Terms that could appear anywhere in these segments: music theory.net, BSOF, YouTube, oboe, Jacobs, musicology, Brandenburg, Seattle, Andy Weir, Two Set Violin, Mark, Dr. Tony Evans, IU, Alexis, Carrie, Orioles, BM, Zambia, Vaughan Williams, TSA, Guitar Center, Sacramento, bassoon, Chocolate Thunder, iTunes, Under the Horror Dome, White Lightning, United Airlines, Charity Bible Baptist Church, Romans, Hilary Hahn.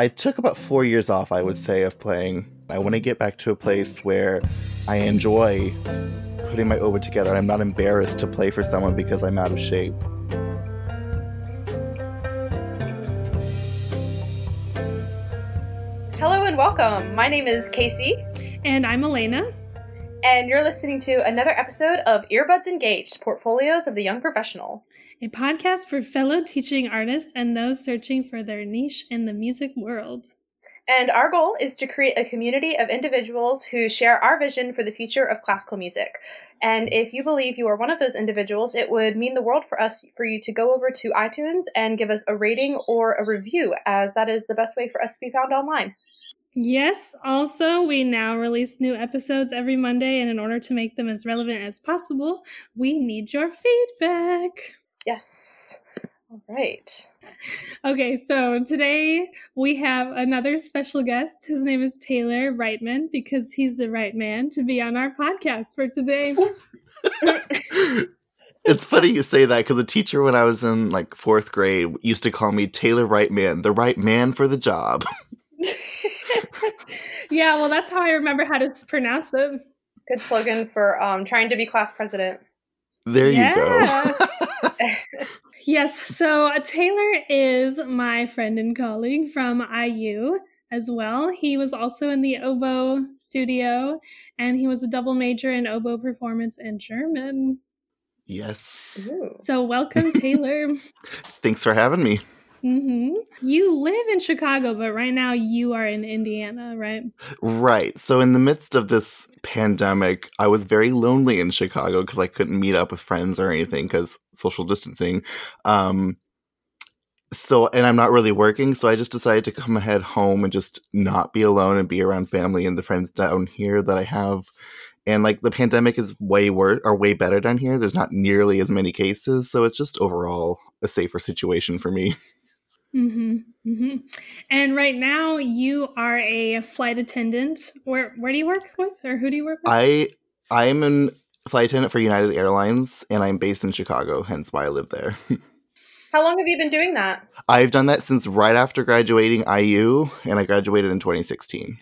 I took about 4 years off, I would say, of playing. I want to get back to a place where I enjoy putting my oboe together and I'm not embarrassed to play for someone because I'm out of shape. Hello and welcome. My name is Casey. And I'm Elena. And you're listening to another episode of Earbuds Engaged, Portfolios of the Young Professional. A podcast for fellow teaching artists and those searching for their niche in the music world. And our goal is to create a community of individuals who share our vision for the future of classical music. And if you believe you are one of those individuals, it would mean the world for us for you to go over to iTunes and give us a rating or a review, as that is the best way for us to be found online. Yes, also, we now release new episodes every Monday, and in order to make them as relevant as possible, we need your feedback. Yes. All right. Okay, so today we have another special guest. His name is Taylor Reitman because he's the right man to be on our podcast for today. It's funny you say that because a teacher when I was in like fourth grade used to call me Taylor Reitman, the right man for the job. Yeah, well, that's how I remember how to pronounce it. Good slogan for trying to be class president. There you go. Yes, so Taylor is my friend and colleague from IU as well. He was also in the oboe studio, and he was a double major in oboe performance and German. Yes. Ooh. So welcome, Taylor. Thanks for having me. Mm-hmm. You live in Chicago, but right now you are in Indiana, right? Right. So in the midst of this pandemic, I was very lonely in Chicago because I couldn't meet up with friends or anything because social distancing. And I'm not really working, so I just decided to come ahead home and just not be alone and be around family and the friends down here that I have. And like the pandemic is way worse or way better down here. There's not nearly as many cases, so it's just overall a safer situation for me. Mm-hmm, mm-hmm. And right now you are a flight attendant. Where do you work with, or who do you work with? I am a flight attendant for United Airlines, and I'm based in Chicago, hence why I live there. How long have you been doing that? I've done that since right after graduating IU, and I graduated in 2016.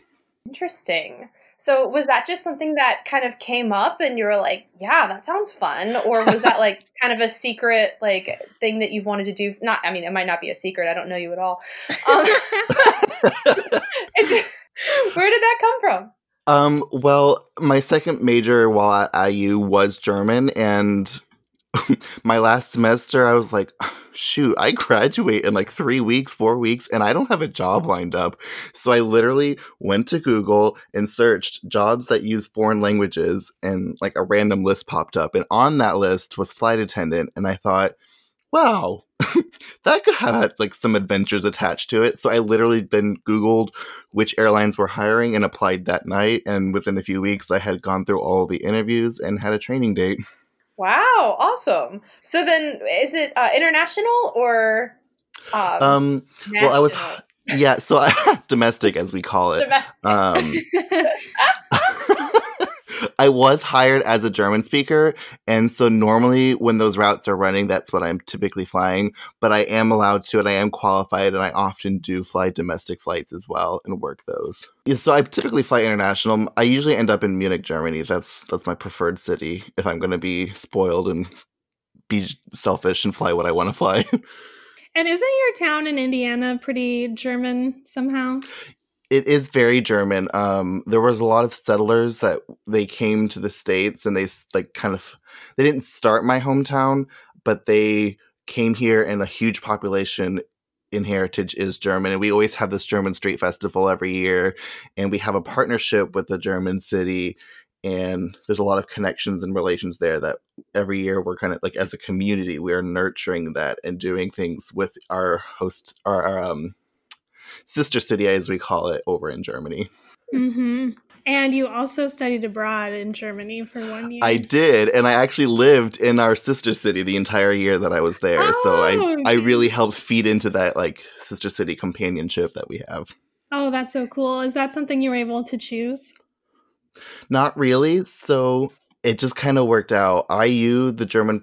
Interesting. So was that just something that kind of came up and you were like, yeah, that sounds fun? Or was that like kind of a secret like thing that you've wanted to do? It might not be a secret. I don't know you at all. Where did that come from? Well, my second major while at IU was German. And my last semester, I was like, shoot, I graduate in like 4 weeks, and I don't have a job lined up. So I literally went to Google and searched jobs that use foreign languages, and like a random list popped up. And on that list was flight attendant. And I thought, wow, that could have like some adventures attached to it. So I literally then Googled which airlines were hiring and applied that night. And within a few weeks, I had gone through all the interviews and had a training date. Wow, awesome. So then is it international or national? Well, I was, yeah, so domestic as we call it. Domestic. I was hired as a German speaker, and so normally when those routes are running, that's what I'm typically flying, but I am allowed to, and I am qualified, and I often do fly domestic flights as well and work those. So I typically fly international. I usually end up in Munich, Germany. That's my preferred city if I'm going to be spoiled and be selfish and fly what I want to fly. And isn't your town in Indiana pretty German somehow? It is very German. There was a lot of settlers that they came to the States, and they like kind of, they didn't start my hometown, but they came here, and a huge population in heritage is German. And we always have this German street festival every year, and we have a partnership with the German city. And there's a lot of connections and relations there that every year we're kind of like, as a community, we're nurturing that and doing things with our hosts, our sister city, as we call it, over in Germany. Mm-hmm. And you also studied abroad in Germany for 1 year. I did, and I actually lived in our sister city the entire year that I was there. Oh. So I really helped feed into that like sister city companionship that we have. Oh, that's so cool. Is that something you were able to choose? Not really. So it just kind of worked out. IU, the German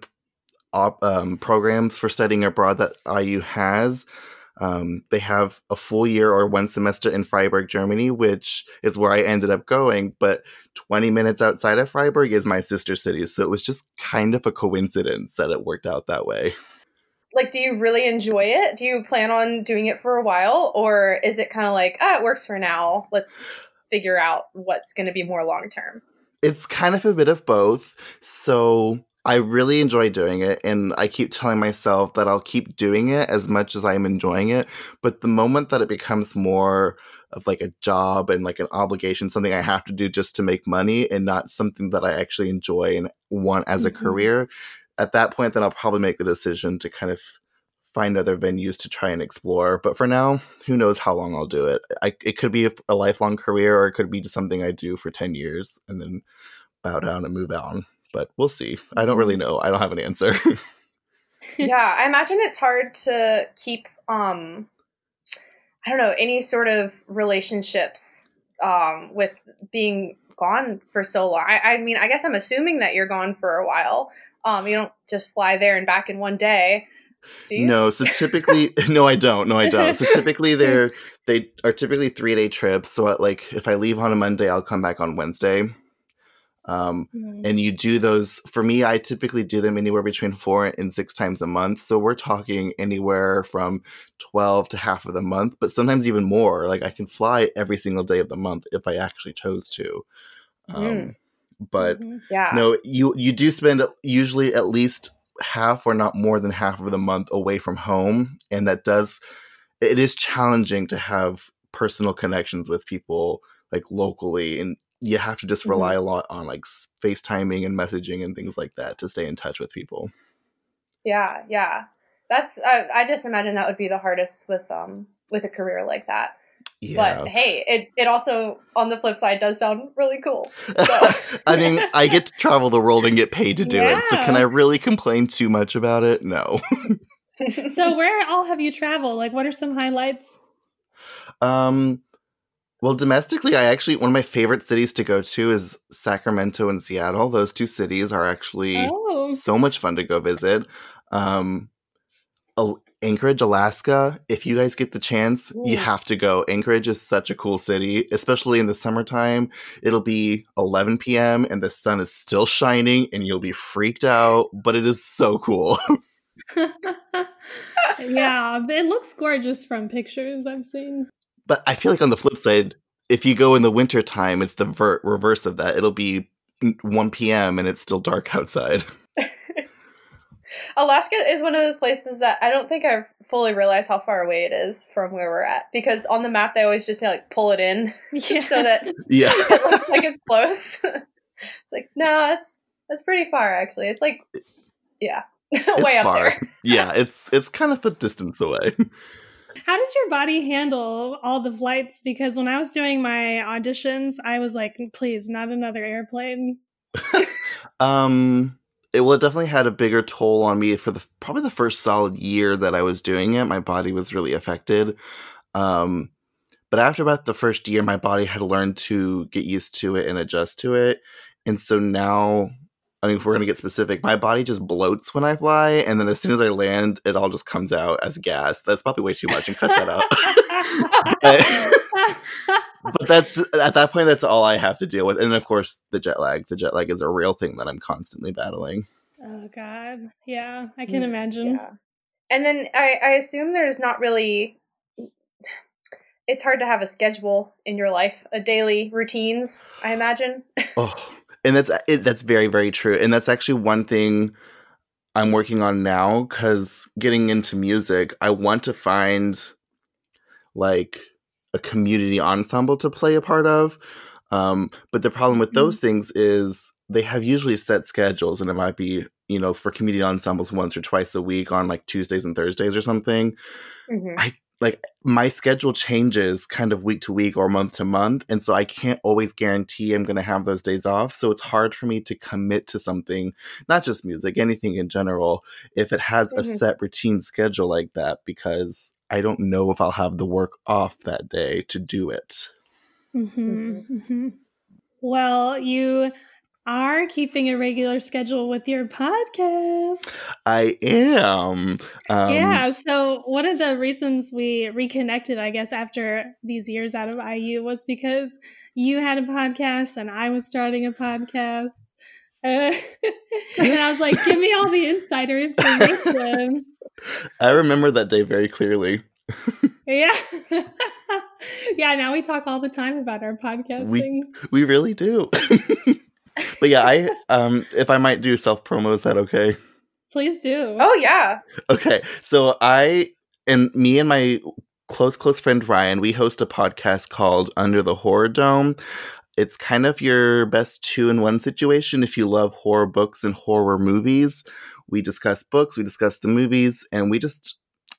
programs for studying abroad that IU has, They have a full year or one semester in Freiburg, Germany, which is where I ended up going. But 20 minutes outside of Freiburg is my sister city. So it was just kind of a coincidence that it worked out that way. Like, do you really enjoy it? Do you plan on doing it for a while? Or is it kind of like, it works for now. Let's figure out what's going to be more long term. It's kind of a bit of both. So I really enjoy doing it, and I keep telling myself that I'll keep doing it as much as I'm enjoying it. But the moment that it becomes more of like a job and like an obligation, something I have to do just to make money and not something that I actually enjoy and want as a career, at that point, then I'll probably make the decision to kind of find other venues to try and explore. But for now, who knows how long I'll do it. It could be a lifelong career, or it could be just something I do for 10 years and then bow down and move on. But we'll see. I don't really know. I don't have an answer. Yeah, I imagine it's hard to keep, any sort of relationships with being gone for so long. I mean, I guess I'm assuming that you're gone for a while. You don't just fly there and back in one day. No, so typically, No, I don't. So typically they are 3-day trips. So if I leave on a Monday, I'll come back on Wednesday. And you do those, for me, I typically do them anywhere between 4 and 6 times a month. So we're talking anywhere from 12 to half of the month, but sometimes even more. Like I can fly every single day of the month if I actually chose to. But no, you do spend usually at least half or not more than half of the month away from home. And it is challenging to have personal connections with people like locally, and you have to just rely a lot on like FaceTiming and messaging and things like that to stay in touch with people. Yeah. Yeah. That's, I just imagine that would be the hardest with a career like that. Yeah. But hey, it also on the flip side does sound really cool. So. I mean, I get to travel the world and get paid to do it. So can I really complain too much about it? No. So where all have you traveled? Like, what are some highlights? Well, domestically, one of my favorite cities to go to is Sacramento and Seattle. Those two cities are actually so much fun to go visit. Anchorage, Alaska, if you guys get the chance, you have to go. Anchorage is such a cool city, especially in the summertime. It'll be 11 p.m. and the sun is still shining and you'll be freaked out, but it is so cool. Yeah, it looks gorgeous from pictures I've seen. But I feel like on the flip side, if you go in the wintertime, it's the reverse of that. It'll be 1 p.m. and it's still dark outside. Alaska is one of those places that I don't think I've fully realized how far away it is from where we're at. Because on the map, they always just pull it in so that it looks like it's close. It's like, no, that's pretty far, actually. It's like, way up far. There. Yeah, it's kind of a distance away. How does your body handle all the flights? Because when I was doing my auditions, I was like, please, not another airplane. It definitely had a bigger toll on me for probably the first solid year that I was doing it. My body was really affected. But after about the first year, my body had learned to get used to it and adjust to it. And so now, I mean, if we're going to get specific, my body just bloats when I fly. And then as soon as I land, it all just comes out as gas. That's probably way too much, and cut that out. But that's at that point, that's all I have to deal with. And of course, the jet lag. The jet lag is a real thing that I'm constantly battling. Oh, God. Yeah, I can imagine. Yeah. And then I assume there's not really... It's hard to have a schedule in your life, a daily routines, I imagine. Oh, and that's very, very true. And that's actually one thing I'm working on now, because getting into music, I want to find like a community ensemble to play a part of. But the problem with those things is they have usually set schedules, and it might be, for community ensembles once or twice a week on like Tuesdays and Thursdays or something. My schedule changes kind of week to week or month to month. And so I can't always guarantee I'm going to have those days off. So it's hard for me to commit to something, not just music, anything in general, if it has a set routine schedule like that, because I don't know if I'll have the work off that day to do it. Well, you are keeping a regular schedule with your podcast. I am. Yeah. So one of the reasons we reconnected, I guess, after these years out of IU was because you had a podcast and I was starting a podcast. And I was like, give me all the insider information. I remember that day very clearly. Yeah. Yeah. Now we talk all the time about our podcasting. We really do. But yeah, I if I might do self-promo, is that okay? Please do. Oh, yeah. Okay. So me and my close friend Ryan, we host a podcast called Under the Horror Dome. It's kind of your best two-in-one situation if you love horror books and horror movies. We discuss books, we discuss the movies, and we just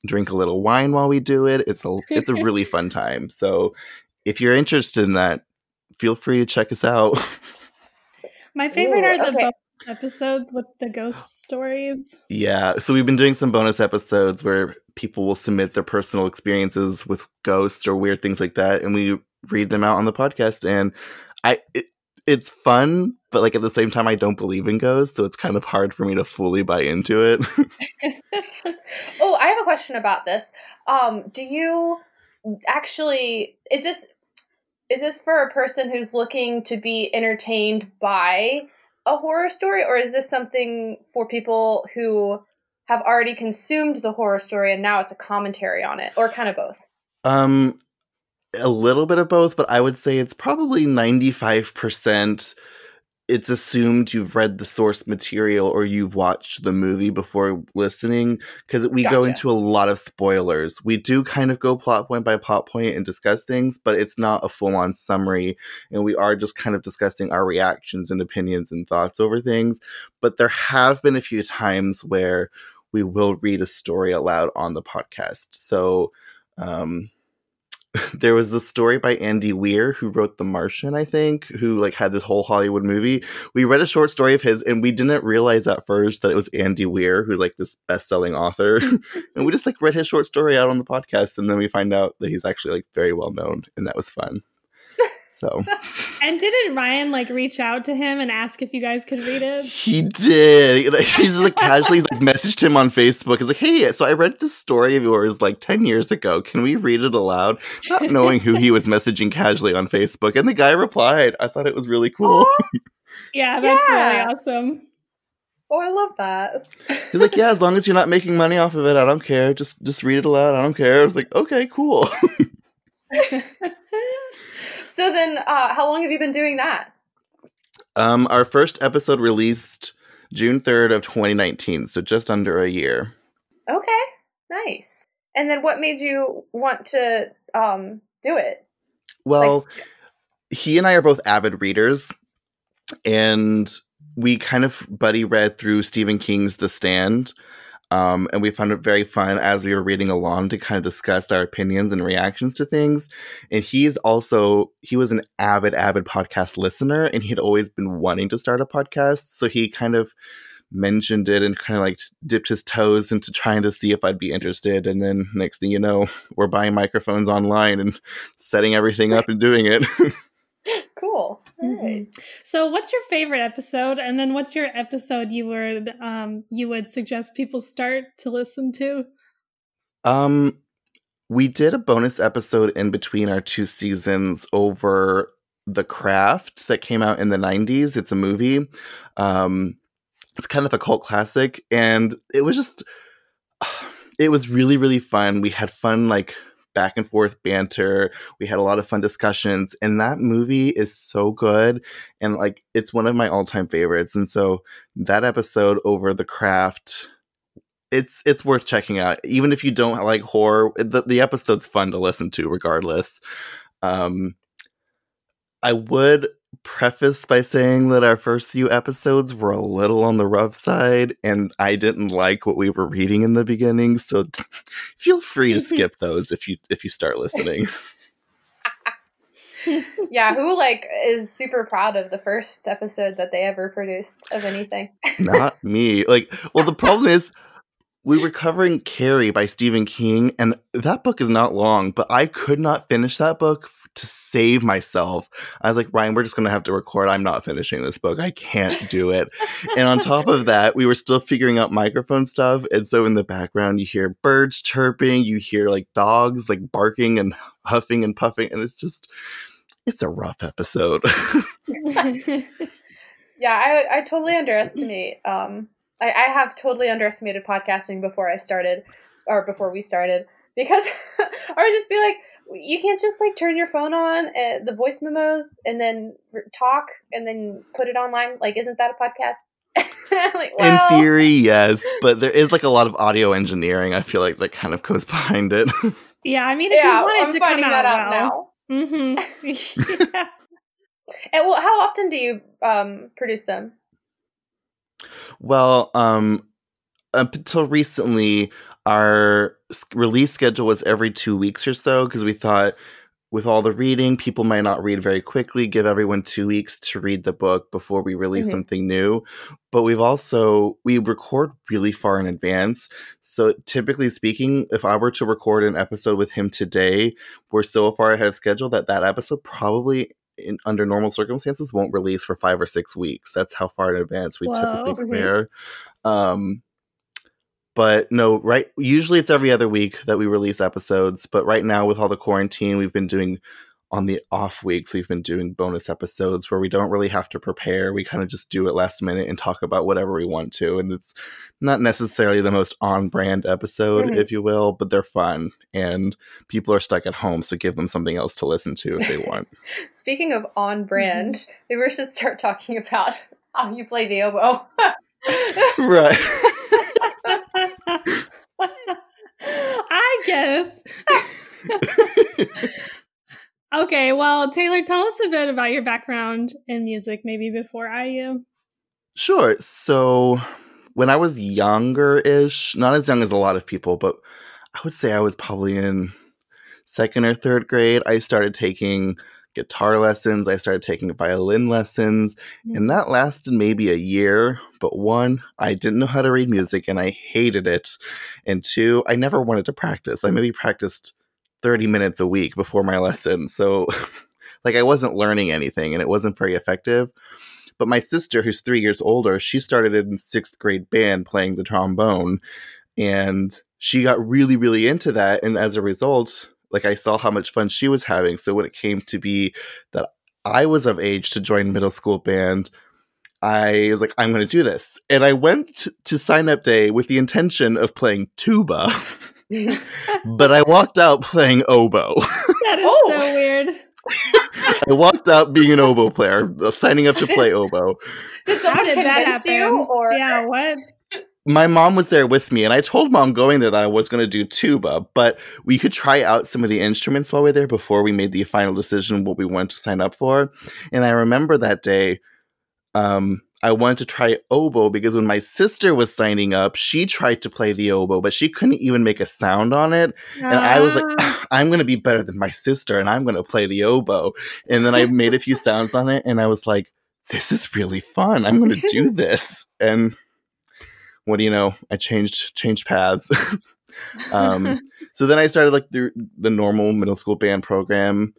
drink a little wine while we do it. It's a really fun time. So if you're interested in that, feel free to check us out. My favorite are the bonus episodes with the ghost stories. Yeah. So we've been doing some bonus episodes where people will submit their personal experiences with ghosts or weird things like that. And we read them out on the podcast. And it's fun, but like at the same time, I don't believe in ghosts. So it's kind of hard for me to fully buy into it. Oh, I have a question about this. Do you actually, is this for a person who's looking to be entertained by a horror story, or is this something for people who have already consumed the horror story and now it's a commentary on it, or kind of both? A little bit of both, but I would say it's probably 95%. It's assumed you've read the source material or you've watched the movie before listening, because we go into a lot of spoilers. We do kind of go plot point by plot point and discuss things, but it's not a full-on summary, and we are just kind of discussing our reactions and opinions and thoughts over things. But there have been a few times where we will read a story aloud on the podcast. So there was this story by Andy Weir, who wrote The Martian, I think, who like had this whole Hollywood movie. We read a short story of his, and we didn't realize at first that it was Andy Weir, who's like this best-selling author. And we just like read his short story out on the podcast, and then we find out that he's actually like very well known, and that was fun. So. And didn't Ryan like reach out to him and ask if you guys could read it? He did. He just like casually like messaged him on Facebook. He's like, hey, so I read this story of yours like 10 years ago. Can we read it aloud? Not knowing who he was messaging casually on Facebook. And the guy replied. I thought it was really cool. Yeah, that's really awesome. Oh, I love that. He's like, yeah, as long as you're not making money off of it, I don't care. Just read it aloud. I don't care. I was like, okay, cool. So then, how long have you been doing that? Our first episode released June 3rd of 2019, so just under a year. Okay, nice. And then what made you want to do it? Well, he and I are both avid readers, and we kind of buddy read through Stephen King's The Stand. And we found it very fun as we were reading along to kind of discuss our opinions and reactions to things. And he was an avid podcast listener, and he'd always been wanting to start a podcast. So he kind of mentioned it and kind of like dipped his toes into trying to see if I'd be interested. And then next thing you know, we're buying microphones online and setting everything up and doing it. Cool. All right. So what's your favorite episode? And then what's your episode you would suggest people start to listen to? We did a bonus episode in between our two seasons over The Craft that came out in the 90s. It's a movie. It's kind of a cult classic. And it was really, really fun. We had fun, like, back and forth banter. We had a lot of fun discussions, and that movie is so good, and like it's one of my all-time favorites. And so that episode over The Craft, it's worth checking out, even if you don't like horror. The episode's fun to listen to regardless. I would preface by saying that our first few episodes were a little on the rough side, and I didn't like what we were reading in the beginning, so feel free to skip those if you start listening. Yeah, who like is super proud of the first episode that they ever produced of anything? Not me. Like, well, the problem is We were covering Carrie by Stephen King, and that book is not long, but I could not finish that book to save myself. I was like, Ryan, we're just going to have to record. I'm not finishing this book. I can't do it. And on top of that, we were still figuring out microphone stuff. And so in the background, you hear birds chirping. You hear like dogs like barking and huffing and puffing. And it's just, it's a rough episode. Yeah, I totally underestimate I have totally underestimated podcasting before I started, or before we started, because I would just be like, you can't just like turn your phone on the voice memos and then talk and then put it online. Like, isn't that a podcast? Like, well. In theory, yes, but there is like a lot of audio engineering. I feel like that kind of goes behind it. Yeah, I mean, if you wanted to come out now. Mm-hmm. Yeah. And well, how often do you produce them? Well, up until recently, our release schedule was every 2 weeks or so, because we thought with all the reading, people might not read very quickly, give everyone 2 weeks to read the book before we release something new. But we record really far in advance. So typically speaking, if I were to record an episode with him today, we're so far ahead of schedule that episode probably under normal circumstances won't release for 5 or 6 weeks. That's how far in advance we typically prepare. But no, right. Usually it's every other week that we release episodes, but right now with all the quarantine, we've been doing on the off weeks. We've been doing bonus episodes where we don't really have to prepare. We kind of just do it last minute and talk about whatever we want to. And it's not necessarily the most on brand episode, if you will, but they're fun and people are stuck at home. So give them something else to listen to if they want. Speaking of on brand, maybe we should start talking about how you play the oboe. Right. I guess. Okay, well, Taylor, tell us a bit about your background in music, maybe before IU. Sure. So when I was younger-ish, not as young as a lot of people, but I would say I was probably in second or third grade, I started taking guitar lessons. I started taking violin lessons, and that lasted maybe a year. But one, I didn't know how to read music, and I hated it. And two, I never wanted to practice. I maybe practiced 30 minutes a week before my lesson. So like I wasn't learning anything and it wasn't very effective. But my sister, who's 3 years older, she started in sixth grade band playing the trombone. And she got really, really into that. And as a result, like I saw how much fun she was having. So when it came to be that I was of age to join middle school band, I was like, I'm going to do this. And I went to sign up day with the intention of playing tuba. But I walked out playing oboe. That is so weird. I walked out being an oboe player, signing up to play oboe. Did that happen? Yeah, what? My mom was there with me, and I told mom going there that I was going to do tuba, but we could try out some of the instruments while we were there before we made the final decision what we wanted to sign up for. And I remember that day, I wanted to try oboe because when my sister was signing up, she tried to play the oboe, but she couldn't even make a sound on it. And I was like, I'm going to be better than my sister and I'm going to play the oboe. And then I made a few sounds on it and I was like, this is really fun. I'm going to do this. And what do you know? I changed paths. So then I started like the normal middle school band program,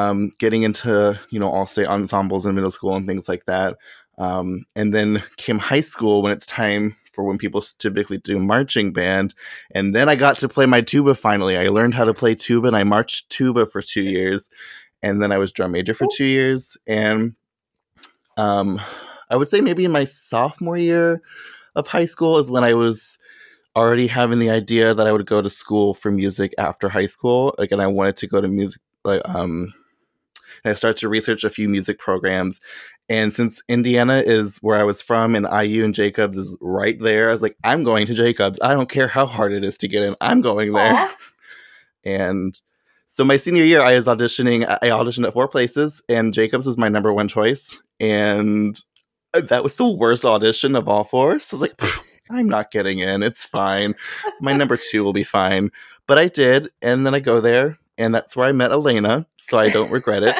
getting into, all state ensembles in middle school and things like that. And then came high school when it's time for when people typically do marching band. And then I got to play my tuba finally. I learned how to play tuba and I marched tuba for 2 years. And then I was drum major for 2 years. And I would say maybe in my sophomore year of high school is when I was already having the idea that I would go to school for music after high school. Like, and I wanted to go to music, and I started to research a few music programs. And since Indiana is where I was from and IU and Jacobs is right there, I was like, I'm going to Jacobs. I don't care how hard it is to get in. I'm going there. Aww. And so my senior year, I auditioned at 4 places and Jacobs was my number one choice. And that was the worst audition of all 4. So I was like, I'm not getting in. It's fine. My number 2 will be fine. But I did. And then I go there. And that's where I met Elena, so I don't regret it.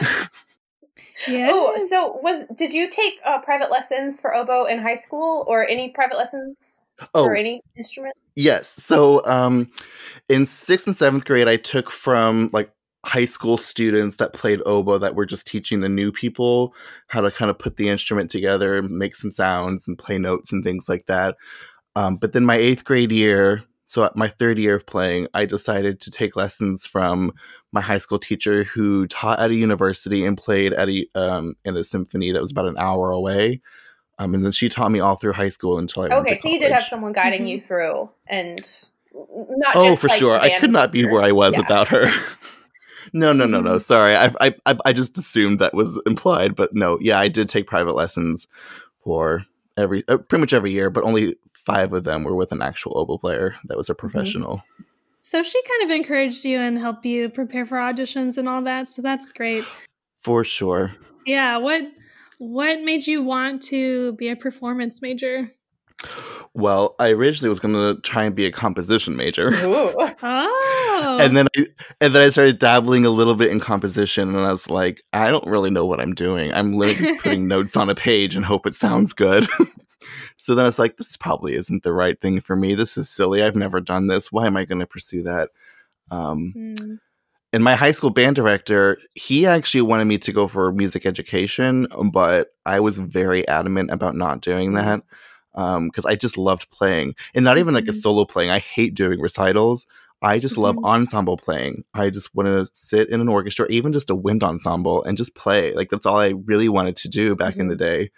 Yes. Oh, so did you take private lessons for oboe in high school, or any private lessons for any instrument? Yes. So in 6th and 7th grade, I took from like high school students that played oboe that were just teaching the new people how to kind of put the instrument together and make some sounds and play notes and things like that. But then my 8th grade year, so at my 3rd year of playing, I decided to take lessons from my high school teacher who taught at a university and played at in a symphony that was about an hour away. And then she taught me all through high school until I went to college. Okay, so you did have someone guiding you through, and not just for sure. I could not be where I was without her. No. Sorry. I just assumed that was implied, but no. Yeah, I did take private lessons for pretty much every year, but only 5 of them were with an actual oboe player that was a professional. Mm-hmm. So she kind of encouraged you and helped you prepare for auditions and all that. So that's great. For sure. Yeah. What made you want to be a performance major? Well, I originally was going to try and be a composition major. Ooh. Oh. And then I started dabbling a little bit in composition, and I was like, I don't really know what I'm doing. I'm literally just putting notes on a page and hope it sounds good. So then I was like, this probably isn't the right thing for me. This is silly. I've never done this. Why am I going to pursue that? And my high school band director, he actually wanted me to go for music education, but I was very adamant about not doing that. Because I just loved playing, and not even like a solo playing. I hate doing recitals. I just love ensemble playing. I just want to sit in an orchestra, even just a wind ensemble, and just play. Like, that's all I really wanted to do back in the day.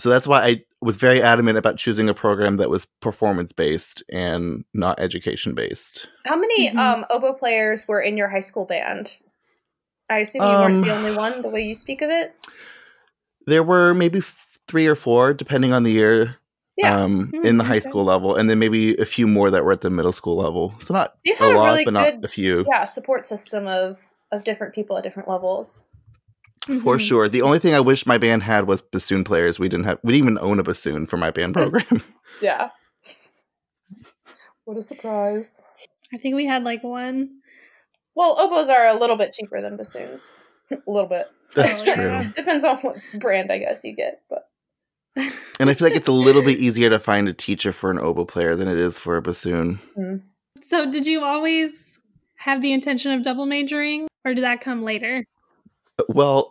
So that's why I was very adamant about choosing a program that was performance based and not education based. How many oboe players were in your high school band? I assume you weren't the only one, the way you speak of it. There were maybe 3 or 4, depending on the year, in the high school level, and then maybe a few more that were at the middle school level. So not a lot, really, but not a few. Yeah, support system of different people at different levels. For sure. The only thing I wish my band had was bassoon players. We didn't even own a bassoon for my band program. Yeah. What a surprise. I think we had like 1. Well, oboes are a little bit cheaper than bassoons. A little bit. That's true. Depends on what brand, I guess, you get, but. And I feel like it's a little bit easier to find a teacher for an oboe player than it is for a bassoon. Mm-hmm. So did you always have the intention of double majoring, or did that come later? Well,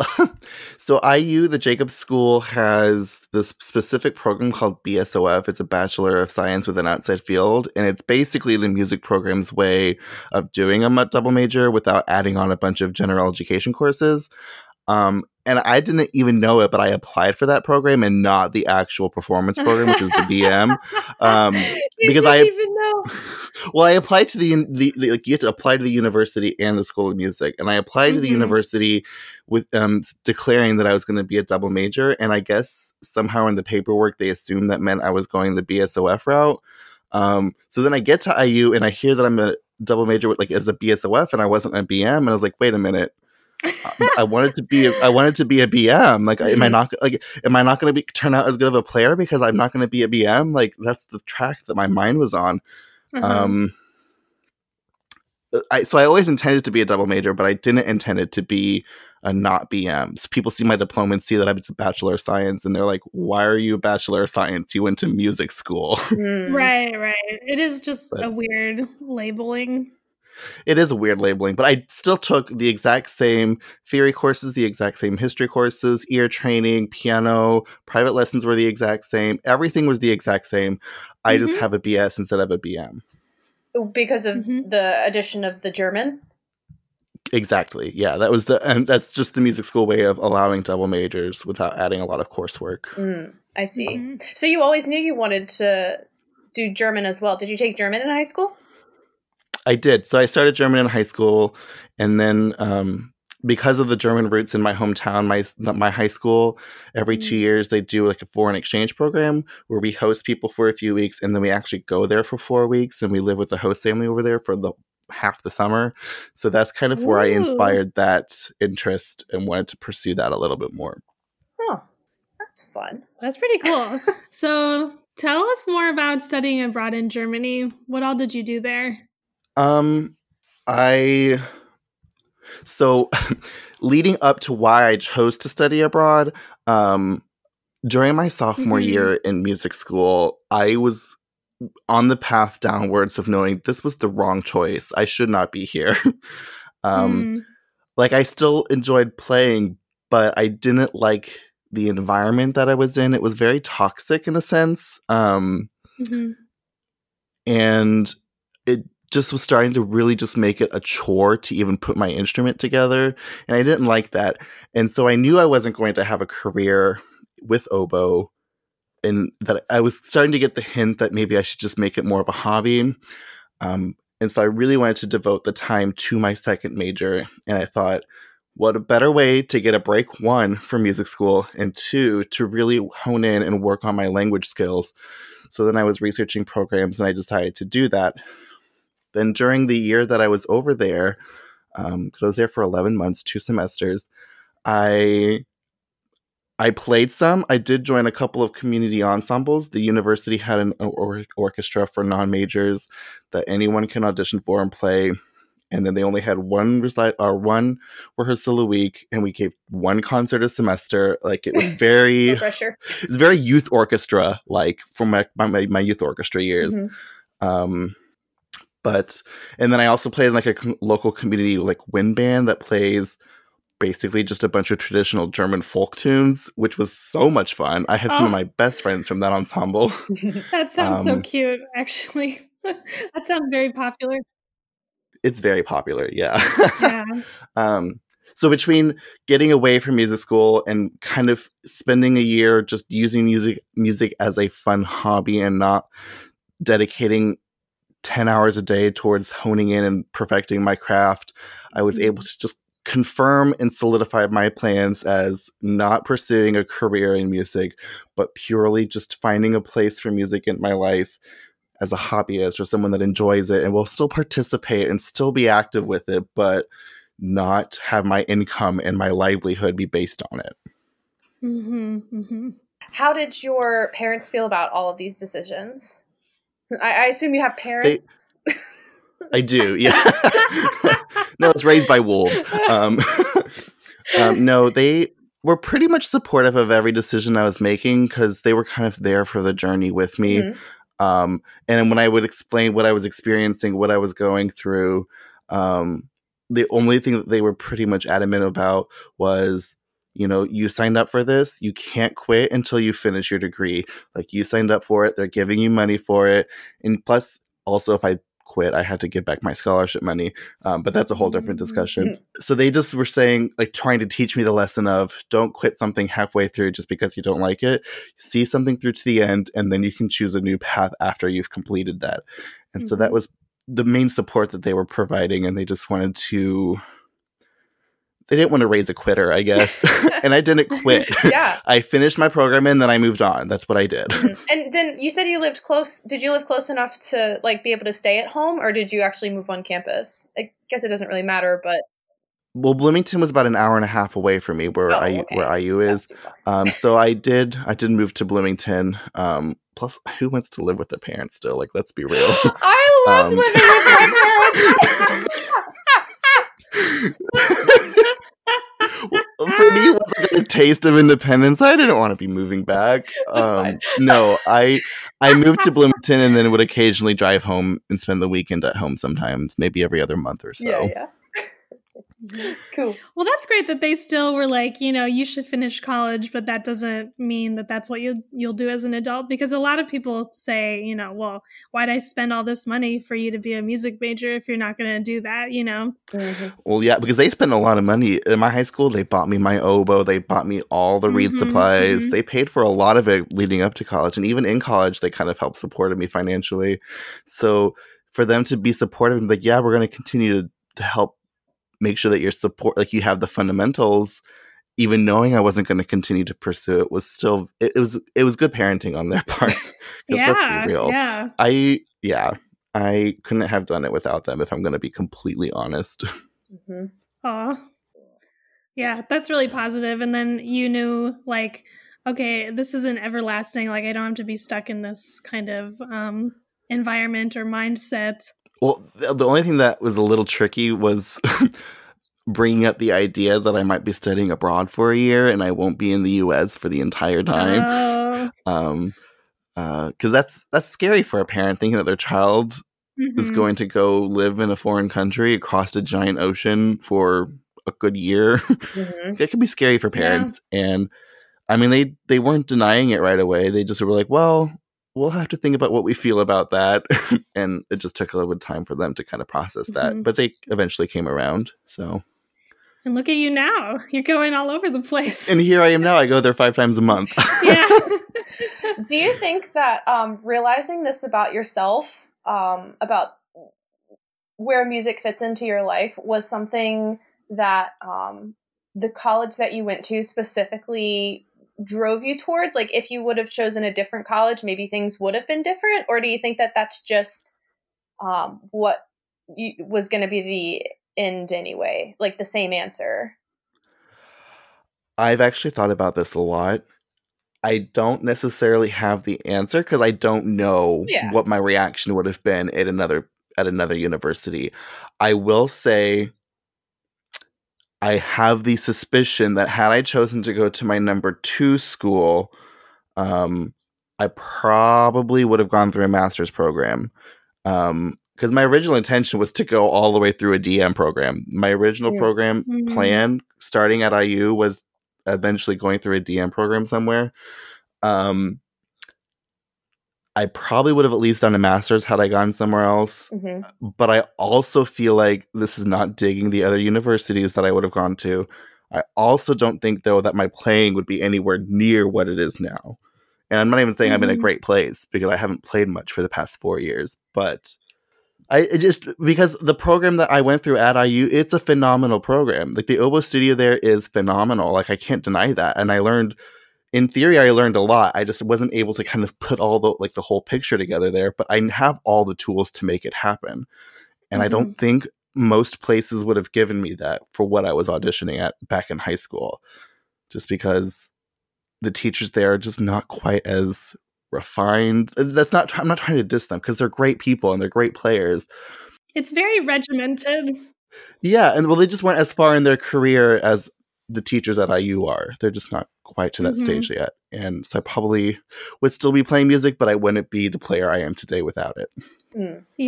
so IU, the Jacobs School, has this specific program called BSOF. It's a Bachelor of Science with an Outside Field. And it's basically the music program's way of doing a double major without adding on a bunch of general education courses. And I didn't even know it, but I applied for that program and not the actual performance program, which is the DM. Because I didn't even know. Well, I applied to the like, you have to apply to the university and the School of Music, and I applied to the university with declaring that I was going to be a double major, and I guess somehow in the paperwork they assumed that meant I was going the BSOF route. So then I get to IU and I hear that I'm a double major with, like, as a BSOF, and I wasn't a BM, and I was like, wait a minute. I wanted to be a BM. Like, am I not going to turn out as good of a player because I'm not going to be a BM? Like, that's the track that my mind was on. So I always intended to be a double major, but I didn't intend it to be a not BM. So people see my diploma and see that I'm a Bachelor of Science, and they're like, "Why are you a Bachelor of Science? You went to music school." Right. It is just a weird labeling. It is a weird labeling, but I still took the exact same theory courses, the exact same history courses, ear training, piano, private lessons were the exact same. Everything was the exact same. I just have a BS instead of a BM. Because of the addition of the German? Exactly. Yeah, that was that's just the music school way of allowing double majors without adding a lot of coursework. I see. So you always knew you wanted to do German as well. Did you take German in high school? I did. So I started German in high school, and then because of the German roots in my hometown, my high school, every 2 years they do like a foreign exchange program where we host people for a few weeks, and then we actually go there for 4 weeks, and we live with the host family over there for the half the summer. So that's kind of where I inspired that interest and wanted to pursue that a little bit more. Oh, that's fun. That's pretty cool. So tell us more about studying abroad in Germany. What all did you do there? I So leading up to why I chose to study abroad, during my sophomore year in music school, I was on the path downwards of knowing this was the wrong choice. I should not be here. Like, I still enjoyed playing, but I didn't like the environment that I was in. It was very toxic in a sense. And it just was starting to really just make it a chore to even put my instrument together. And I didn't like that. And so I knew I wasn't going to have a career with oboe, and that I was starting to get the hint that maybe I should just make it more of a hobby. And so I really wanted to devote the time to my second major. And I thought, what a better way to get a break, one, from music school, and two, to really hone in and work on my language skills. So then I was researching programs, and I decided to do that. Then during the year that I was over there, because I was there for 11 months, 2 semesters, I played some. I did join a couple of community ensembles. The university had an orchestra for non-majors that anyone can audition for and play. And then they only had one rehearsal a week, and we gave one concert a semester. Like, it was very, no pressure. It's very youth orchestra, like from my youth orchestra years. And then I also played in like a local community like wind band that plays basically just a bunch of traditional German folk tunes, which was so much fun. I had some of my best friends from that ensemble. That sounds so cute, actually. That sounds very popular. It's very popular, yeah. Yeah. So between getting away from music school and kind of spending a year just using music as a fun hobby and not dedicating 10 hours a day towards honing in and perfecting my craft, I was able to just confirm and solidify my plans as not pursuing a career in music, but purely just finding a place for music in my life as a hobbyist or someone that enjoys it and will still participate and still be active with it, but not have my income and my livelihood be based on it. How did your parents feel about all of these decisions? I assume you have parents. I do, yeah. No, it's raised by wolves. No, they were pretty much supportive of every decision I was making because they were kind of there for the journey with me. And when I would explain what I was experiencing, what I was going through, the only thing that they were pretty much adamant about was, you know, you signed up for this. You can't quit until you finish your degree. Like, you signed up for it. They're giving you money for it. And plus, also, if I quit, I had to give back my scholarship money. But that's a whole different discussion. So they just were saying, like, trying to teach me the lesson of don't quit something halfway through just because you don't like it. See something through to the end, and then you can choose a new path after you've completed that. And so that was the main support that they were providing. And they just wanted to... They didn't want to raise a quitter, I guess. And I didn't quit. Yeah. I finished my program and then I moved on. That's what I did. And then you said you lived close. Did you live close enough to like be able to stay at home, or did you actually move on campus? I guess it doesn't really matter, but. Well, Bloomington was about an hour and a half away from me where IU is. So I did move to Bloomington. Plus, who wants to live with their parents still? Like, let's be real. I loved living with my parents. For me, once I got a taste of independence, I didn't want to be moving back. No, I moved to Bloomington and then would occasionally drive home and spend the weekend at home sometimes, maybe every other month or so. Yeah. Cool. Well, that's great that they still were like, you know, you should finish college, but that doesn't mean that that's what you'll do as an adult. Because a lot of people say, you know, well, why'd I spend all this money for you to be a music major if you're not going to do that, you know? Well, yeah, because they spent a lot of money. In my high school, they bought me my oboe. They bought me all the reed supplies. They paid for a lot of it leading up to college. And even in college, they kind of helped supported me financially. So for them to be supportive, like, yeah, we're going to continue to help make sure that your support, like, you have the fundamentals, even knowing I wasn't going to continue to pursue it, was still, it was good parenting on their part. Yeah, let's be real. Yeah. I couldn't have done it without them, if I'm going to be completely honest. Aw. Yeah, that's really positive. And then you knew, like, okay, this isn't everlasting. Like, I don't have to be stuck in this kind of environment or mindset. Well, the only thing that was a little tricky was bringing up the idea that I might be studying abroad for a year and I won't be in the U.S. for the entire time. Because that's scary for a parent thinking that their child is going to go live in a foreign country across a giant ocean for a good year. It can be scary for parents. Yeah. And I mean, they weren't denying it right away. They just were like, well, we'll have to think about what we feel about that. And it just took a little bit of time for them to kind of process that. But they eventually came around. So. And look at you now. You're going all over the place. And here I am now. I go there 5 times a month. Yeah. Do you think that realizing this about yourself, about where music fits into your life, was something that the college that you went to specifically drove you towards? Like, if you would have chosen a different college, maybe things would have been different? Or do you think that that's just was going to be the end anyway? Like, the same answer? I've actually thought about this a lot. I don't necessarily have the answer because I don't know what my reaction would have been at another university. I will say I have the suspicion that had I chosen to go to my number 2 school, I probably would have gone through a master's program. Because my original intention was to go all the way through a DM program. My original program plan starting at IU was eventually going through a DM program somewhere. I probably would have at least done a master's had I gone somewhere else. But I also feel like this is not digging the other universities that I would have gone to. I also don't think, though, that my playing would be anywhere near what it is now. And I'm not even saying I'm in a great place because I haven't played much for the past 4 years. But because the program that I went through at IU, it's a phenomenal program. Like, the oboe studio there is phenomenal. Like, I can't deny that. And I learned... in theory, I learned a lot. I just wasn't able to kind of put all the whole picture together there, but I have all the tools to make it happen. And I don't think most places would have given me that for what I was auditioning at back in high school, just because the teachers there are just not quite as refined. I'm not trying to diss them because they're great people and they're great players. It's very regimented. Yeah. And they just weren't as far in their career as the teachers at IU are. They're just not quite to that stage yet. And so I probably would still be playing music, but I wouldn't be the player I am today without it.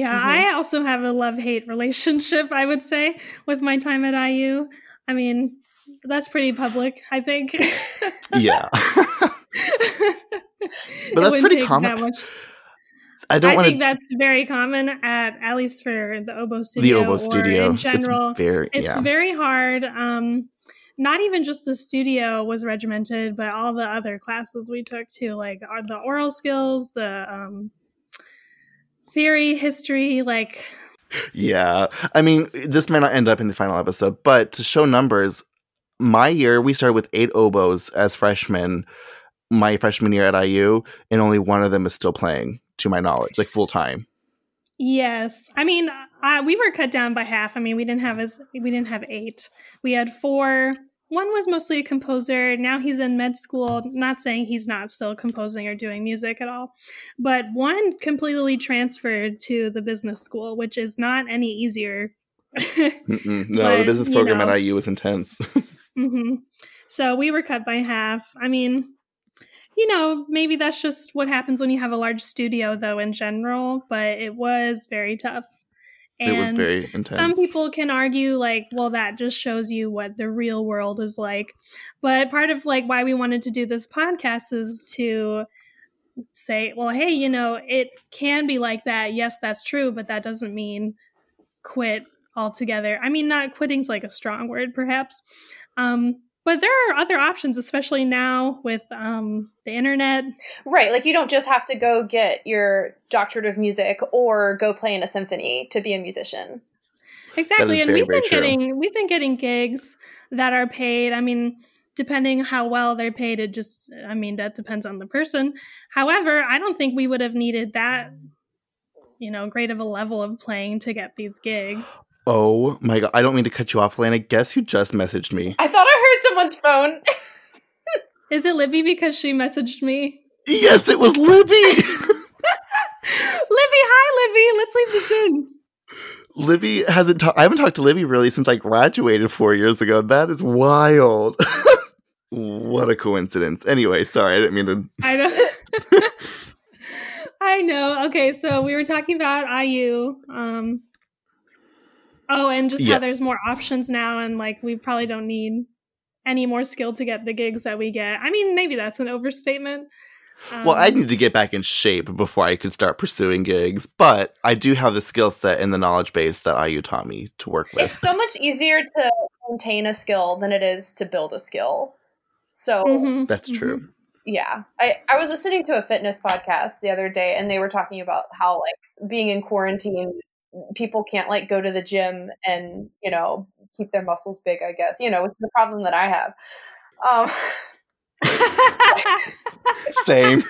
I also have a love-hate relationship, I would say, with my time at IU. I mean, that's pretty public, I think. But that's pretty common. I think that's very common, at least for the oboe studio. The oboe studio. In general. It's very hard. Not even just the studio was regimented, but all the other classes we took too, like the oral skills, the theory, history, like. Yeah. I mean, this might not end up in the final episode, but to show numbers, my year, we started with 8 oboes as freshmen, my freshman year at IU, and only one of them is still playing, to my knowledge, like full time. Yes. I mean, we were cut down by half. I mean, we didn't have 8. We had 4. One was mostly a composer. Now he's in med school. Not saying he's not still composing or doing music at all. But one completely transferred to the business school, which is not any easier. The business program at IU was intense. So we were cut by half. I mean, maybe that's just what happens when you have a large studio, though, in general. But it was very tough. And it was very intense. Some people can argue, like, well, that just shows you what the real world is like. But part of, like, why we wanted to do this podcast is to say, well, hey, it can be like that. Yes, that's true, but that doesn't mean quit altogether. I mean, not quitting's like a strong word, perhaps. But there are other options, especially now with the internet. Right. Like, you don't just have to go get your doctorate of music or go play in a symphony to be a musician. Exactly. And we've been getting gigs that are paid. I mean, depending how well they're paid, that depends on the person. However, I don't think we would have needed that, great of a level of playing to get these gigs. Oh my God. I don't mean to cut you off, Lana. Guess who just messaged me? I thought I heard someone's phone. Is it Libby because she messaged me? Yes, it was Libby. Libby, hi Libby. Let's leave this in. Libby hasn't talked. I haven't talked to Libby really since I graduated 4 years ago. That is wild. What a coincidence. Anyway, sorry, I didn't mean to. I know. I know. Okay, so we were talking about IU. And just how there's more options now, and like we probably don't need any more skill to get the gigs that we get. I mean, maybe that's an overstatement. Well, I need to get back in shape before I could start pursuing gigs, but I do have the skill set and the knowledge base that IU taught me to work with. It's so much easier to maintain a skill than it is to build a skill. So that's true. Yeah. I was listening to a fitness podcast the other day, and they were talking about how like being in quarantine, people can't like go to the gym and, you know, keep their muscles big, I guess, you know, which is the problem that I have. Same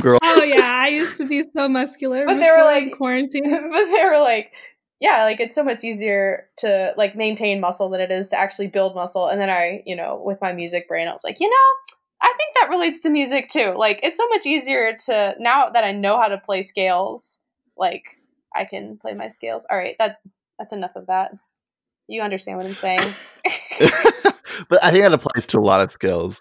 girl. Oh yeah, I used to be so muscular, but they were like quarantine. But they were like, yeah, like it's so much easier to like maintain muscle than it is to actually build muscle. And then I, you know, with my music brain, I was like, you know, I think that relates to music too. Like it's so much easier to, now that I know how to play scales, like I can play my scales. All right, that's enough of that. You understand what I'm saying? But I think that applies to a lot of skills.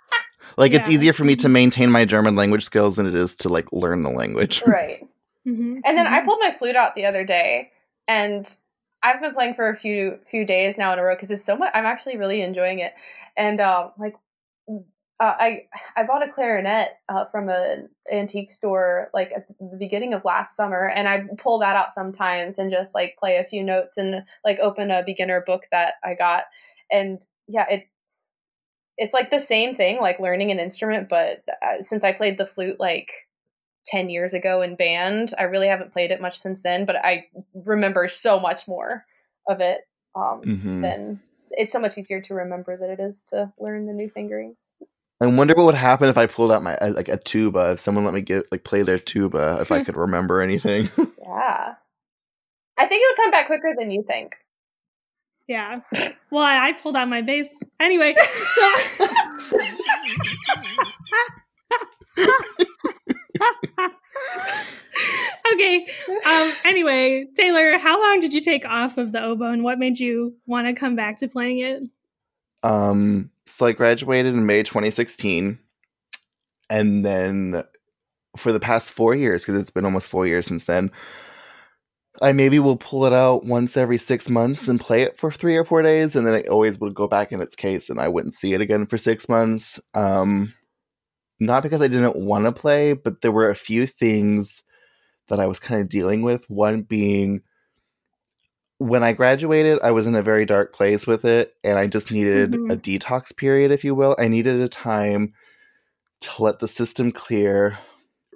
Like, it's easier for me to maintain my German language skills than it is to, like, learn the language. Right. Mm-hmm. And then I pulled my flute out the other day, and I've been playing for a few days now in a row because it's so much. I'm actually really enjoying it. And, I bought a clarinet from an antique store, like, at the beginning of last summer, and I pull that out sometimes and just, like, play a few notes and, like, open a beginner book that I got. And, yeah, it's like the same thing, like learning an instrument, but since I played the flute like 10 years ago in band, I really haven't played it much since then, but I remember so much more of it than it's so much easier to remember than it is to learn the new fingerings. I wonder what would happen if I pulled out my like a tuba, if someone let me play their tuba, if I could remember anything. Yeah. I think it would come back quicker than you think. Yeah. Well, I pulled out my bass. Anyway, so okay. Anyway, Taylor, how long did you take off of the oboe, and what made you want to come back to playing it? So I graduated in May 2016, and then for the past 4 years, because it's been almost 4 years since then, I maybe will pull it out once every 6 months and play it for 3 or 4 days, and then it always would go back in its case, and I wouldn't see it again for 6 months. Not because I didn't want to play, but there were a few things that I was kind of dealing with. One being, when I graduated, I was in a very dark place with it, and I just needed a detox period, if you will. I needed a time to let the system clear,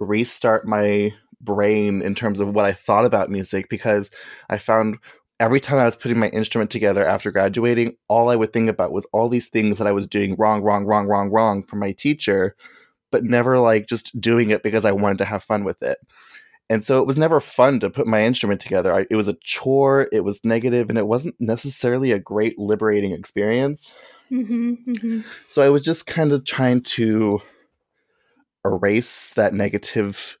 restart my brain in terms of what I thought about music, because I found every time I was putting my instrument together after graduating, all I would think about was all these things that I was doing wrong for my teacher, but never like just doing it because I wanted to have fun with it. And so it was never fun to put my instrument together. It was a chore, it was negative, and it wasn't necessarily a great liberating experience. So I was just kind of trying to erase that negative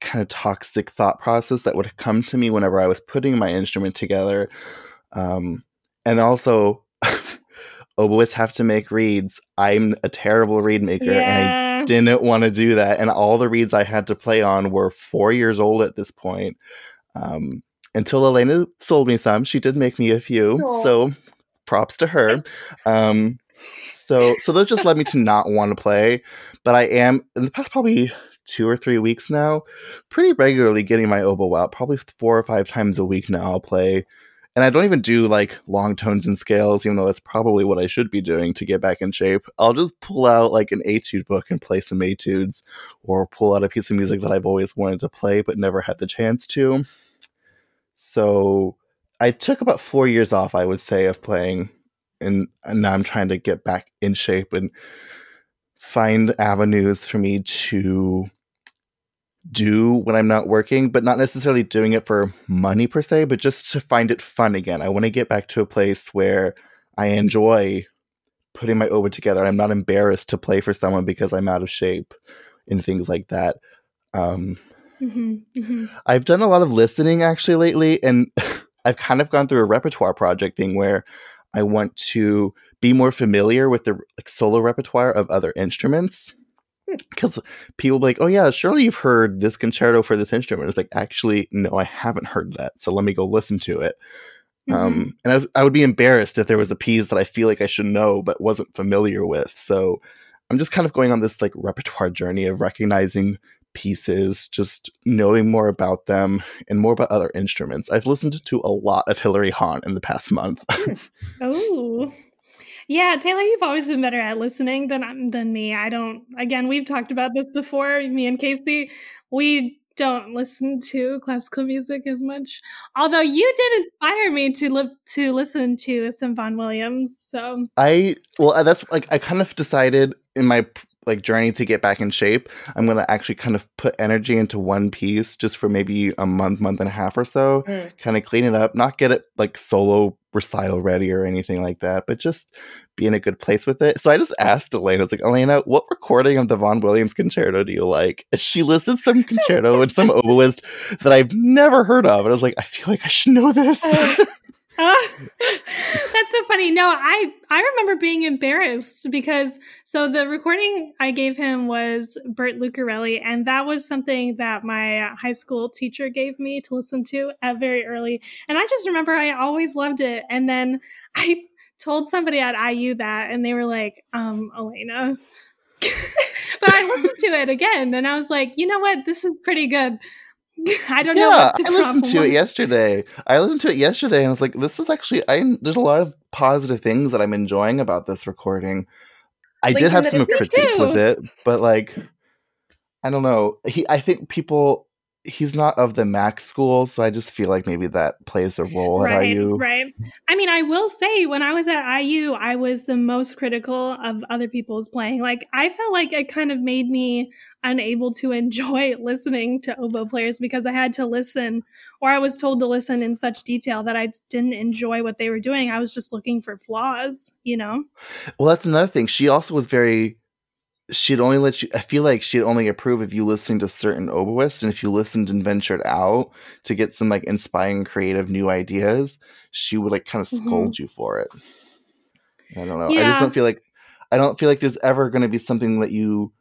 kind of toxic thought process that would come to me whenever I was putting my instrument together. And also, oboists have to make reeds. I'm a terrible reed maker, and I didn't want to do that. And all the reeds I had to play on were 4 years old at this point. Until Elena sold me some. She did make me a few, so props to her. So those just led me to not want to play. But I am, in the past probably 2 or 3 weeks now, pretty regularly getting my oboe out, probably 4 or 5 times a week now. I'll play, and I don't even do like long tones and scales, even though that's probably what I should be doing to get back in shape. I'll just pull out like an etude book and play some etudes, or pull out a piece of music that I've always wanted to play but never had the chance to. So I took about 4 years off, I would say, of playing, and now I'm trying to get back in shape and find avenues for me to do when I'm not working, but not necessarily doing it for money per se, but just to find it fun again. I want to get back to a place where I enjoy putting my oboe together. I'm not embarrassed to play for someone because I'm out of shape and things like that. Mm-hmm. Mm-hmm. I've done a lot of listening actually lately, and I've kind of gone through a repertoire project thing where I want to be more familiar with the like, solo repertoire of other instruments. Because people be like, oh yeah, surely you've heard this concerto for this instrument. It's like, actually, no, I haven't heard that. So let me go listen to it. Mm-hmm. And I would be embarrassed if there was a piece that I feel like I should know but wasn't familiar with. So I'm just kind of going on this like repertoire journey of recognizing pieces, just knowing more about them and more about other instruments. I've listened to a lot of Hilary Hahn in the past month. Oh. Yeah, Taylor, you've always been better at listening than me. I don't, again, we've talked about this before, me and Casey, we don't listen to classical music as much. Although you did inspire me to listen to some Vaughan Williams, so. That's like, I kind of decided in my like journey to get back in shape, I'm going to actually kind of put energy into one piece just for maybe a month and a half or so, kind of clean it up, not get it like solo recital ready or anything like that, but just be in a good place with it. So I just asked Elena, I was like, Elena, what recording of the Vaughan Williams concerto do you like? And she listed some concerto and some oboist that I've never heard of. And I was like, I feel like I should know this. That's so funny. No, I remember being embarrassed because so the recording I gave him was Bert Lucarelli, and that was something that my high school teacher gave me to listen to at very early. And I just remember I always loved it. And then I told somebody at IU that, and they were like, Elena. But I listened to it again, and I was like, you know what? This is pretty good. I don't know what the problem was. I listened to it yesterday, and I was like, this is actually, there's a lot of positive things that I'm enjoying about this recording. I did have some critiques with it, but like, I don't know. I think people, he's not of the Mac school, so I just feel like maybe that plays a role at IU. Right. I mean, I will say when I was at IU, I was the most critical of other people's playing. Like, I felt like it kind of made me unable to enjoy listening to oboe players because I had to listen, or I was told to listen in such detail that I didn't enjoy what they were doing. I was just looking for flaws, you know? Well, that's another thing. She also was very... I feel like she'd only approve of you listening to certain oboists, and if you listened and ventured out to get some like inspiring, creative new ideas, she would like kind of scold you for it. I don't know. Yeah. I don't feel like there's ever going to be something that you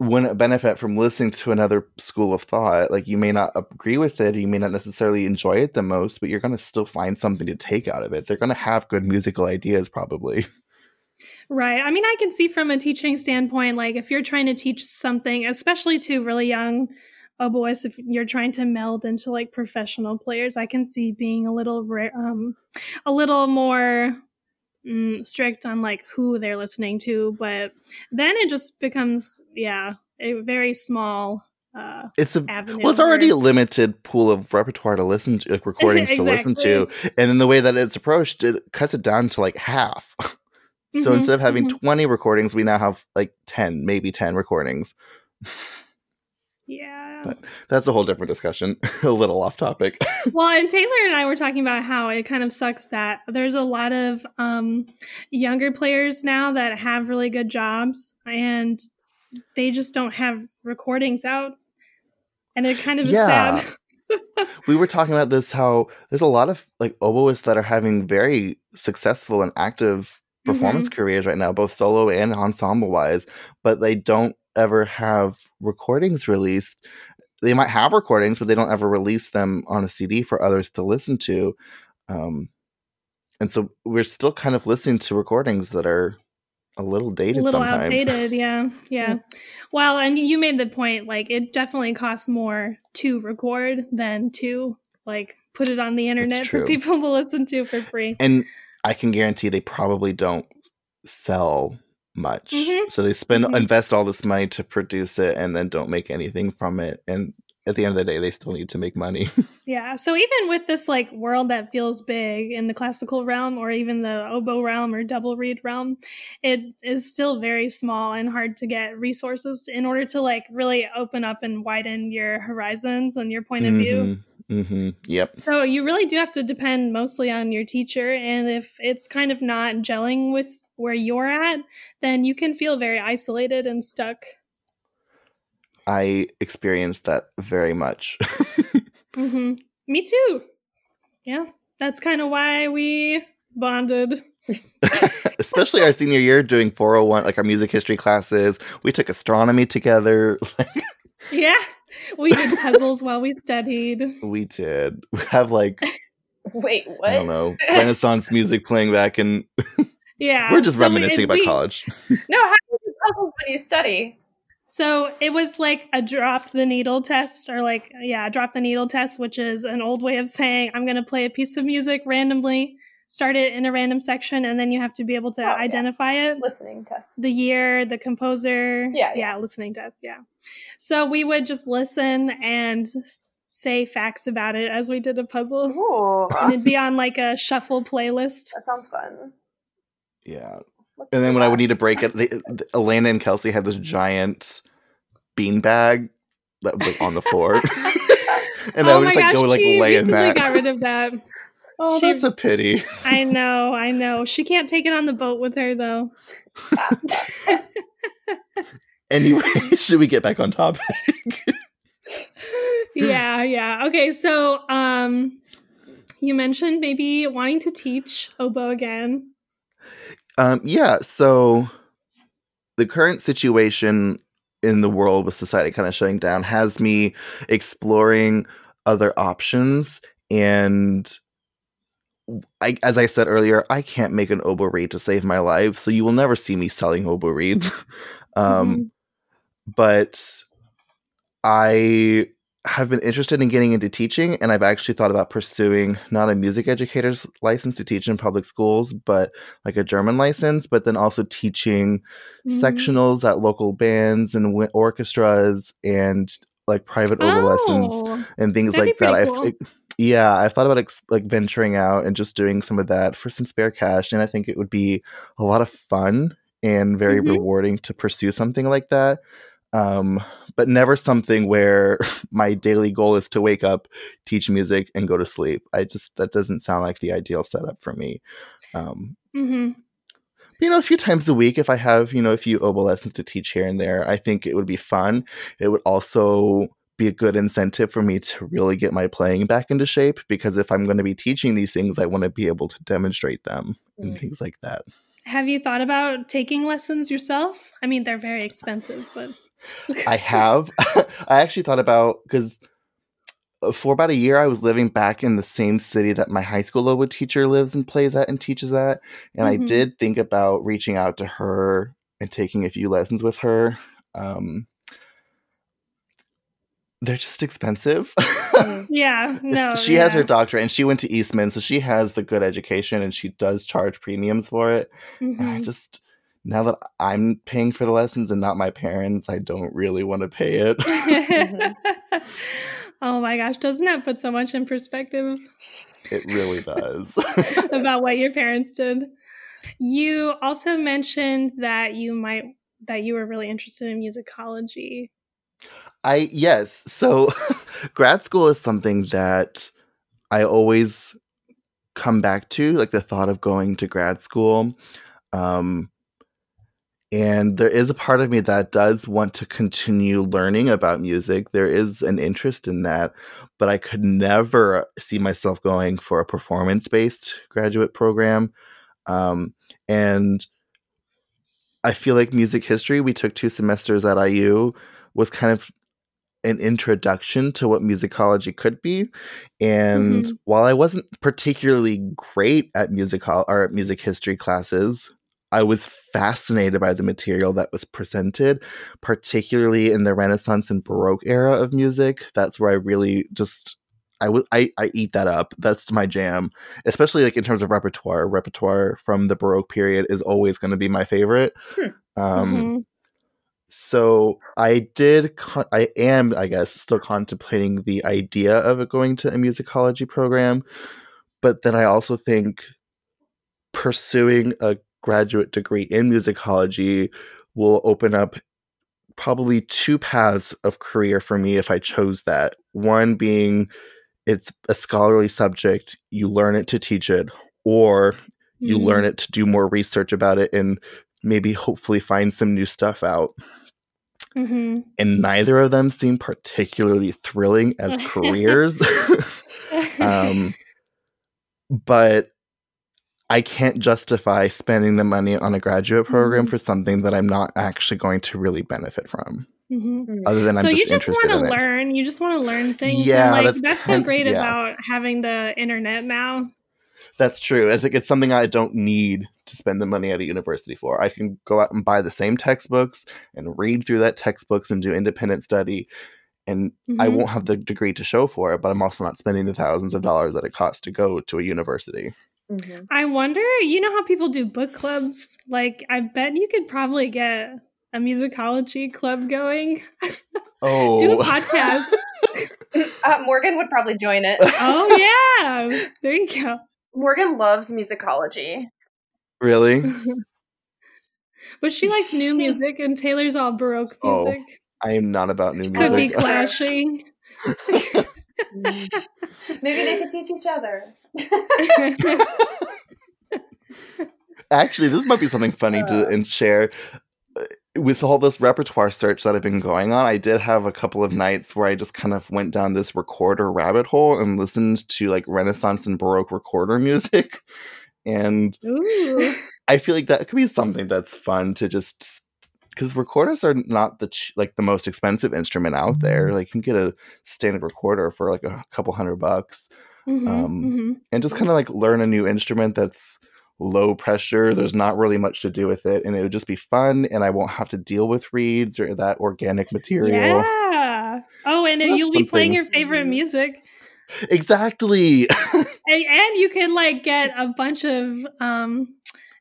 wouldn't benefit from listening to another school of thought. Like, you may not agree with it, or you may not necessarily enjoy it the most, but you're going to still find something to take out of it. They're going to have good musical ideas, probably. Right. I mean, I can see from a teaching standpoint, like if you're trying to teach something, especially to really young oboists, if you're trying to meld into like professional players, I can see being a little more strict on like who they're listening to. But then it just becomes, a very small avenue. Well, it's already a limited pool of repertoire to listen to, like recordings exactly. to listen to. And then the way that it's approached, it cuts it down to like half. So instead of having 20 recordings, we now have like 10, maybe 10 recordings. Yeah. But that's a whole different discussion. A little off topic. Well, and Taylor and I were talking about how it kind of sucks that there's a lot of younger players now that have really good jobs, and they just don't have recordings out. And it kind of is sad. We were talking about this, how there's a lot of like oboists that are having very successful and active performance careers right now, both solo and ensemble wise, but they don't ever have recordings released. They might have recordings, but they don't ever release them on a CD for others to listen to. And so we're still kind of listening to recordings that are a little dated, outdated. Yeah. Well, and you made the point, like it definitely costs more to record than to like put it on the internet for people to listen to for free. And I can guarantee they probably don't sell much. So they invest all this money to produce it and then don't make anything from it. And at the end of the day, they still need to make money. Yeah. So even with this like world that feels big in the classical realm, or even the oboe realm or double reed realm, it is still very small and hard to get resources in order to like really open up and widen your horizons and your point of view. Mm-hmm. Yep. So you really do have to depend mostly on your teacher, and if it's kind of not gelling with where you're at, then you can feel very isolated and stuck. I experienced that very much. Mm-hmm. Me too. Yeah, that's kind of why we bonded. Especially our senior year doing 401, like our music history classes. We took astronomy together. Yeah, we did puzzles while we studied. We did. We have like... Wait, what? I don't know. Renaissance music playing back and... Yeah. We're just reminiscing about college. No, how do you do puzzles when you study? So it was like a drop the needle test drop the needle test, which is an old way of saying I'm going to play a piece of music randomly, start it in a random section, and then you have to be able to identify it. Listening test. The year, the composer. Yeah, listening test. Yeah. So we would just listen and say facts about it as we did a puzzle. Ooh. And it'd be on like a shuffle playlist. That sounds fun. Yeah. And then when I would need to break it, Elena and Kelsey had this giant beanbag that was like on the floor, and I would just lay in that. Got rid of that. Oh, that's a pity. I know. She can't take it on the boat with her though. Anyway, should we get back on topic? Yeah. Okay, so you mentioned maybe wanting to teach oboe again. So the current situation in the world with society kind of shutting down has me exploring other options. And as I said earlier, I can't make an oboe reed to save my life, so you will never see me selling oboe reeds. But I have been interested in getting into teaching, and I've actually thought about pursuing not a music educator's license to teach in public schools, but like a German license, but then also teaching sectionals at local bands and orchestras and like private oboe lessons and things like that. Cool. I've thought about venturing out and just doing some of that for some spare cash, and I think it would be a lot of fun and very rewarding to pursue something like that. But never something where my daily goal is to wake up, teach music, and go to sleep. That doesn't sound like the ideal setup for me. But, a few times a week, if I have, a few oboe lessons to teach here and there, I think it would be fun. It would also be a good incentive for me to really get my playing back into shape, because if I'm going to be teaching these things, I want to be able to demonstrate them and things like that. Have you thought about taking lessons yourself? I mean, they're very expensive, but... I have. I actually thought about, because for about a year I was living back in the same city that my high school oboe teacher lives and plays at and teaches at. And I did think about reaching out to her and taking a few lessons with her. They're just expensive. Yeah. No, she has her doctorate and she went to Eastman, so she has the good education and she does charge premiums for it. And I just... Now that I'm paying for the lessons and not my parents, I don't really want to pay it. Oh my gosh, doesn't that put so much in perspective? It really does. About what your parents did. You also mentioned that you were really interested in musicology. So grad school is something that I always come back to, like the thought of going to grad school. And there is a part of me that does want to continue learning about music. There is an interest in that, but I could never see myself going for a performance-based graduate program. And I feel like music history, we took 2 semesters at IU, was kind of an introduction to what musicology could be. And while I wasn't particularly great at music history classes, I was fascinated by the material that was presented, particularly in the Renaissance and Baroque era of music. That's where I really just, I eat that up. That's my jam, especially like in terms of repertoire. Repertoire from the Baroque period is always going to be my favorite. So I am still contemplating the idea of it going to a musicology program. But then I also think pursuing a graduate degree in musicology will open up probably 2 paths of career for me if I chose that. One being it's a scholarly subject, you learn it to teach it, or you learn it to do more research about it and maybe hopefully find some new stuff out. Mm-hmm. And neither of them seem particularly thrilling as careers. But I can't justify spending the money on a graduate program for something that I'm not actually going to really benefit from. Mm-hmm. Other than so I'm just interested in learn, it. You just want to learn things. Yeah, like, that's so great about having the internet now. That's true. I think it's something I don't need to spend the money at a university for. I can go out and buy the same textbooks and read through that textbooks and do independent study. And I won't have the degree to show for it, but I'm also not spending the thousands of dollars that it costs to go to a university. Mm-hmm. I wonder, you know how people do book clubs? Like, I bet you could probably get a musicology club going. Oh. Do a podcast. Morgan would probably join it. Oh, yeah. There you go. Morgan loves musicology. Really? But she likes new music, and Taylor's all Baroque music. Oh, I am not about new music. Could be clashing. Maybe they could teach each other. Actually, this might be something funny to share. With all this repertoire search that I've been going on, I did have a couple of nights where I just kind of went down this recorder rabbit hole and listened to like Renaissance and Baroque recorder music. And ooh. I feel like that could be something that's fun to just, because recorders are not the most expensive instrument out there. Like, you can get a standard recorder for like a couple $100. And just kind of like learn a new instrument that's low pressure. There's not really much to do with it, and it would just be fun, and I won't have to deal with reeds or that organic material. Yeah. Oh, and so you'll be playing your favorite music. Exactly. And you can like get a bunch of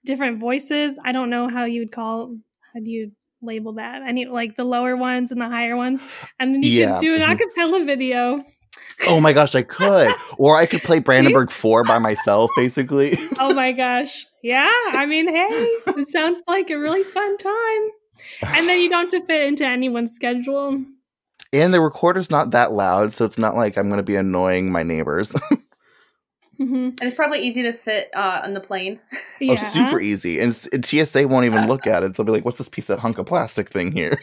different voices. I don't know how do you label that? I need like the lower ones and the higher ones, and then you can do an acapella video. Oh my gosh, I could. Or I could play Brandenburg 4 by myself, basically. Oh my gosh. Yeah. I mean, hey, it sounds like a really fun time. And then you don't have to fit into anyone's schedule. And the recorder's not that loud, so it's not like I'm going to be annoying my neighbors. And it's probably easy to fit on the plane. Yeah. Oh, super easy. And TSA won't even look at it. So they'll be like, what's this piece of hunk of plastic thing here?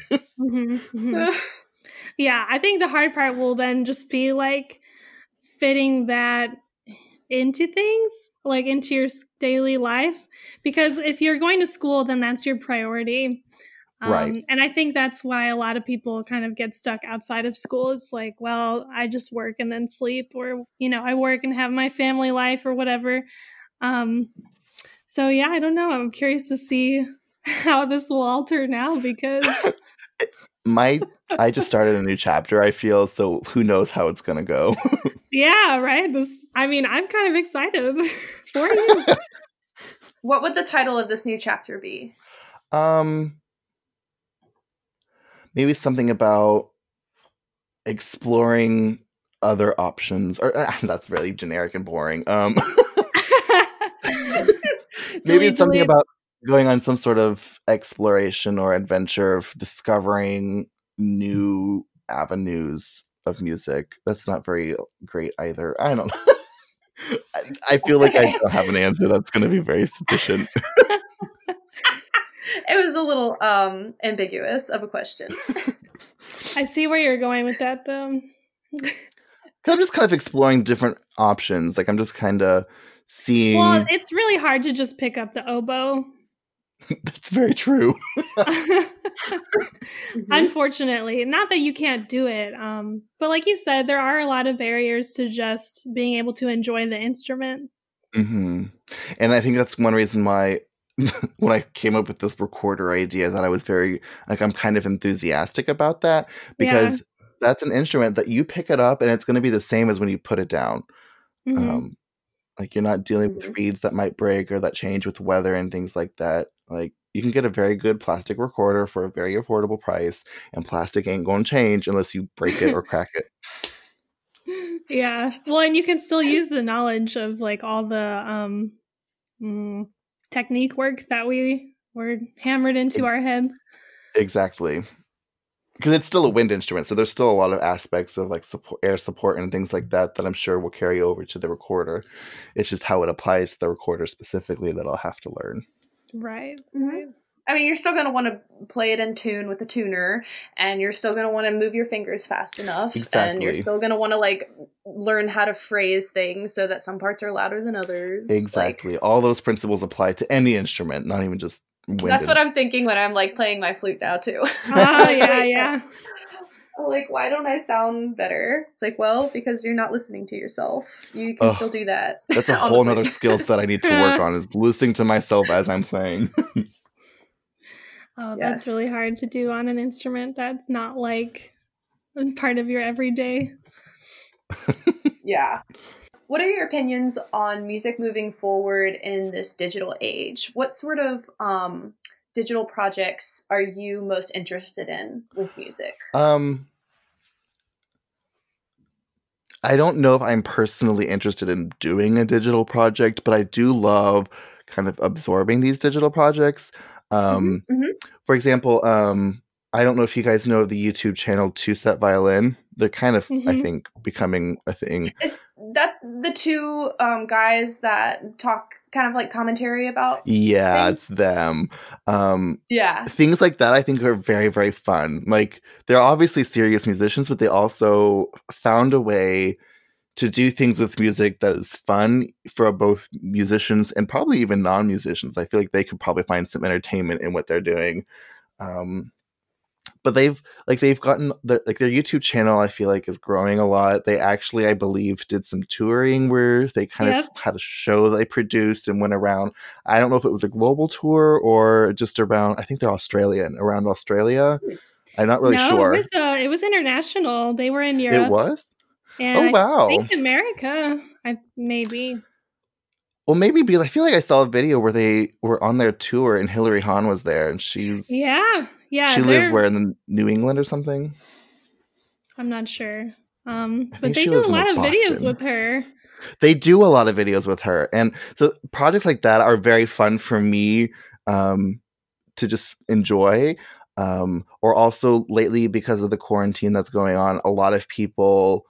Yeah, I think the hard part will then just be like fitting that into things, like into your daily life. Because if you're going to school, then that's your priority. Right. And I think that's why a lot of people kind of get stuck outside of school. It's like, well, I just work and then sleep, or, you know, I work and have my family life or whatever. So, yeah, I don't know. I'm curious to see how this will alter now because... I just started a new chapter, I feel, so who knows how it's going to go. Yeah, right? I'm kind of excited for you. What would the title of this new chapter be? Maybe something about exploring other options. Or that's really generic and boring. Maybe it's something about going on some sort of exploration or adventure of discovering new avenues of music. That's not very great either. I don't know. I feel like I don't have an answer that's going to be very sufficient. It was a little ambiguous of a question. I see where you're going with that, though. I'm just kind of exploring different options. Like, I'm just kind of seeing... Well, it's really hard to just pick up the oboe. That's very true. Unfortunately, not that you can't do it. But like you said, there are a lot of barriers to just being able to enjoy the instrument. Mm-hmm. And I think that's one reason why when I came up with this recorder idea that I was very, like, I'm kind of enthusiastic about that because that's an instrument that you pick it up and it's going to be the same as when you put it down. Mm-hmm. Like, you're not dealing with reeds that might break or that change with weather and things like that. Like, you can get a very good plastic recorder for a very affordable price, and plastic ain't going to change unless you break it or crack it. Yeah. Well, and you can still use the knowledge of, like, all the technique work that we were hammered into our heads. Exactly. Because it's still a wind instrument, so there's still a lot of aspects of like air support and things like that that I'm sure will carry over to the recorder. It's just how it applies to the recorder specifically that I'll have to learn. Right. Mm-hmm. I mean, you're still going to want to play it in tune with a tuner, and you're still going to want to move your fingers fast enough, exactly. And you're still going to want to, like, learn how to phrase things so that some parts are louder than others. Exactly. Like, all those principles apply to any instrument, not even just wind. That's what I'm thinking when I'm, like, playing my flute now, too. Oh, yeah. Like, why don't I sound better? It's like, well, because you're not listening to yourself. You can still do that. That's a whole other skill set I need to work on, is listening to myself as I'm playing. Oh, that's really hard to do on an instrument. That's not like part of your everyday. Yeah. What are your opinions on music moving forward in this digital age? What sort of digital projects are you most interested in with music? I don't know if I'm personally interested in doing a digital project, but I do love kind of absorbing these digital projects. For example, I don't know if you guys know the YouTube channel Two Set Violin. They're kind of, I think, becoming a thing. Is that the two guys that talk kind of like commentary about? Yeah, things? It's them. Yeah. Things like that I think are very, very fun. Like, they're obviously serious musicians, but they also found a way to do things with music that is fun for both musicians and probably even non-musicians. I feel like they could probably find some entertainment in what they're doing. But they've gotten their YouTube channel, I feel like, is growing a lot. They actually, I believe, did some touring where they kind of had a show that they produced and went around. I don't know if it was a global tour or just around, I think they're Australian, around Australia. I'm not really sure. It was international. They were in Europe. It was? And I think America, maybe. Well, maybe, because I feel like I saw a video where they were on their tour and Hilary Hahn was there, and she's... Yeah. She lives where, in New England or something? I'm not sure. But they do a lot of videos with her. They do a lot of videos with her. And so projects like that are very fun for me to just enjoy. Or also lately, because of the quarantine that's going on, a lot of people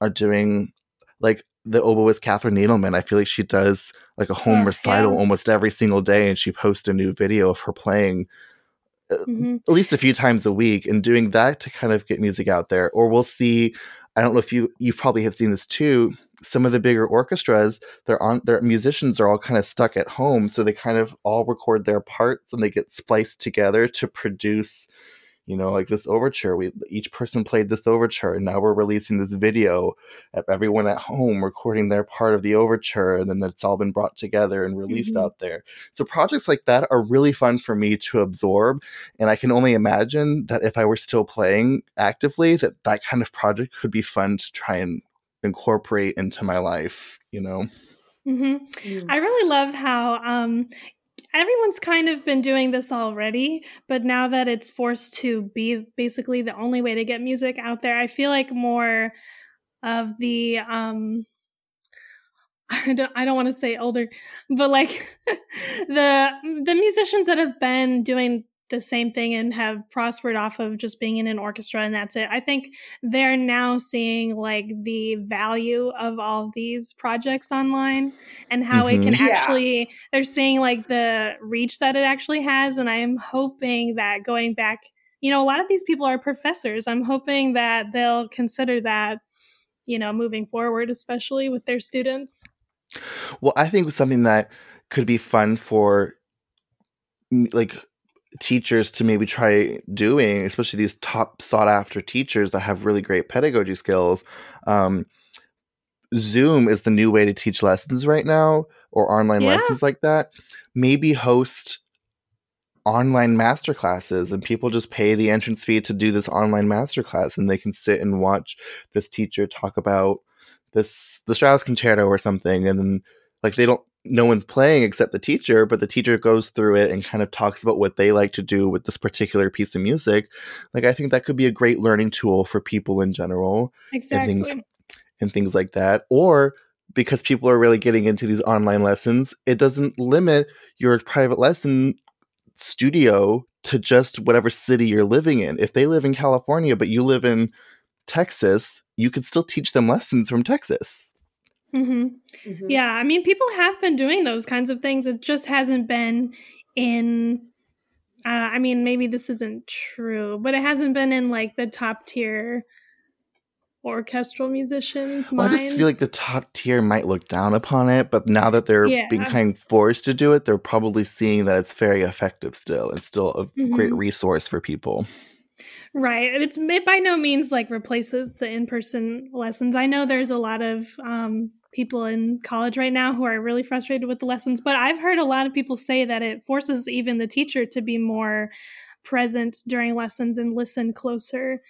are doing, like, the oboist Catherine Needleman. I feel like she does like a home recital almost every single day, and she posts a new video of her playing at least a few times a week, and doing that to kind of get music out there. Or we'll see, I don't know if you probably have seen this too, some of the bigger orchestras, their musicians are all kind of stuck at home, so they kind of all record their parts and they get spliced together to produce, you know, like this overture. Each person played this overture, and now we're releasing this video of everyone at home recording their part of the overture, and then that's all been brought together and released out there. So projects like that are really fun for me to absorb, and I can only imagine that if I were still playing actively, that kind of project could be fun to try and incorporate into my life, you know? I really love how... everyone's kind of been doing this already, but now that it's forced to be basically the only way to get music out there, I feel like more of the, I don't want to say older, but like the musicians that have been doing the same thing and have prospered off of just being in an orchestra and that's it, I think they're now seeing like the value of all these projects online and how it can actually, they're seeing like the reach that it actually has. And I'm hoping that going back, you know, a lot of these people are professors. I'm hoping that they'll consider that, you know, moving forward, especially with their students. Well, I think something that could be fun for like teachers to maybe try doing, especially these top sought after teachers that have really great pedagogy skills. Zoom is the new way to teach lessons right now, or online lessons like that. Maybe host online masterclasses, and people just pay the entrance fee to do this online masterclass, and they can sit and watch this teacher talk about the Strauss concerto or something. And then like no one's playing except the teacher, but the teacher goes through it and kind of talks about what they like to do with this particular piece of music. Like, I think that could be a great learning tool for people in general. Exactly. And things like that. Or because people are really getting into these online lessons, it doesn't limit your private lesson studio to just whatever city you're living in. If they live in California, but you live in Texas, you could still teach them lessons from Texas. Yeah, I mean, people have been doing those kinds of things. It just hasn't been in I mean, maybe this isn't true, but it hasn't been in like the top tier orchestral musicians' minds. Well, I just feel like the top tier might look down upon it, but now that they're being kind of forced to do it, they're probably seeing that it's very effective still and still a great resource for people. Right. It by no means like replaces the in-person lessons. I know there's a lot of people in college right now who are really frustrated with the lessons, but I've heard a lot of people say that it forces even the teacher to be more present during lessons and listen closer.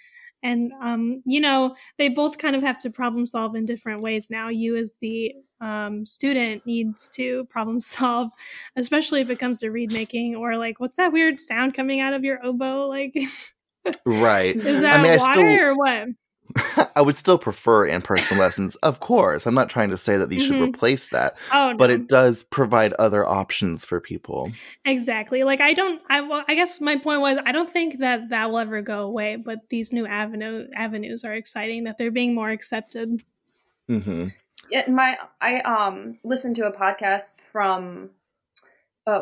And, you know, they both kind of have to problem solve in different ways now. You as the student needs to problem solve, especially if it comes to reed making or like, what's that weird sound coming out of your oboe? Like, right. Is that water or what? I would still prefer in-person lessons, of course. I'm not trying to say that these should replace that, but it does provide other options for people. Exactly. Like, I guess my point was, I don't think that that will ever go away, but these new avenues are exciting that they're being more accepted. Mm-hmm. Yeah, I listened to a podcast from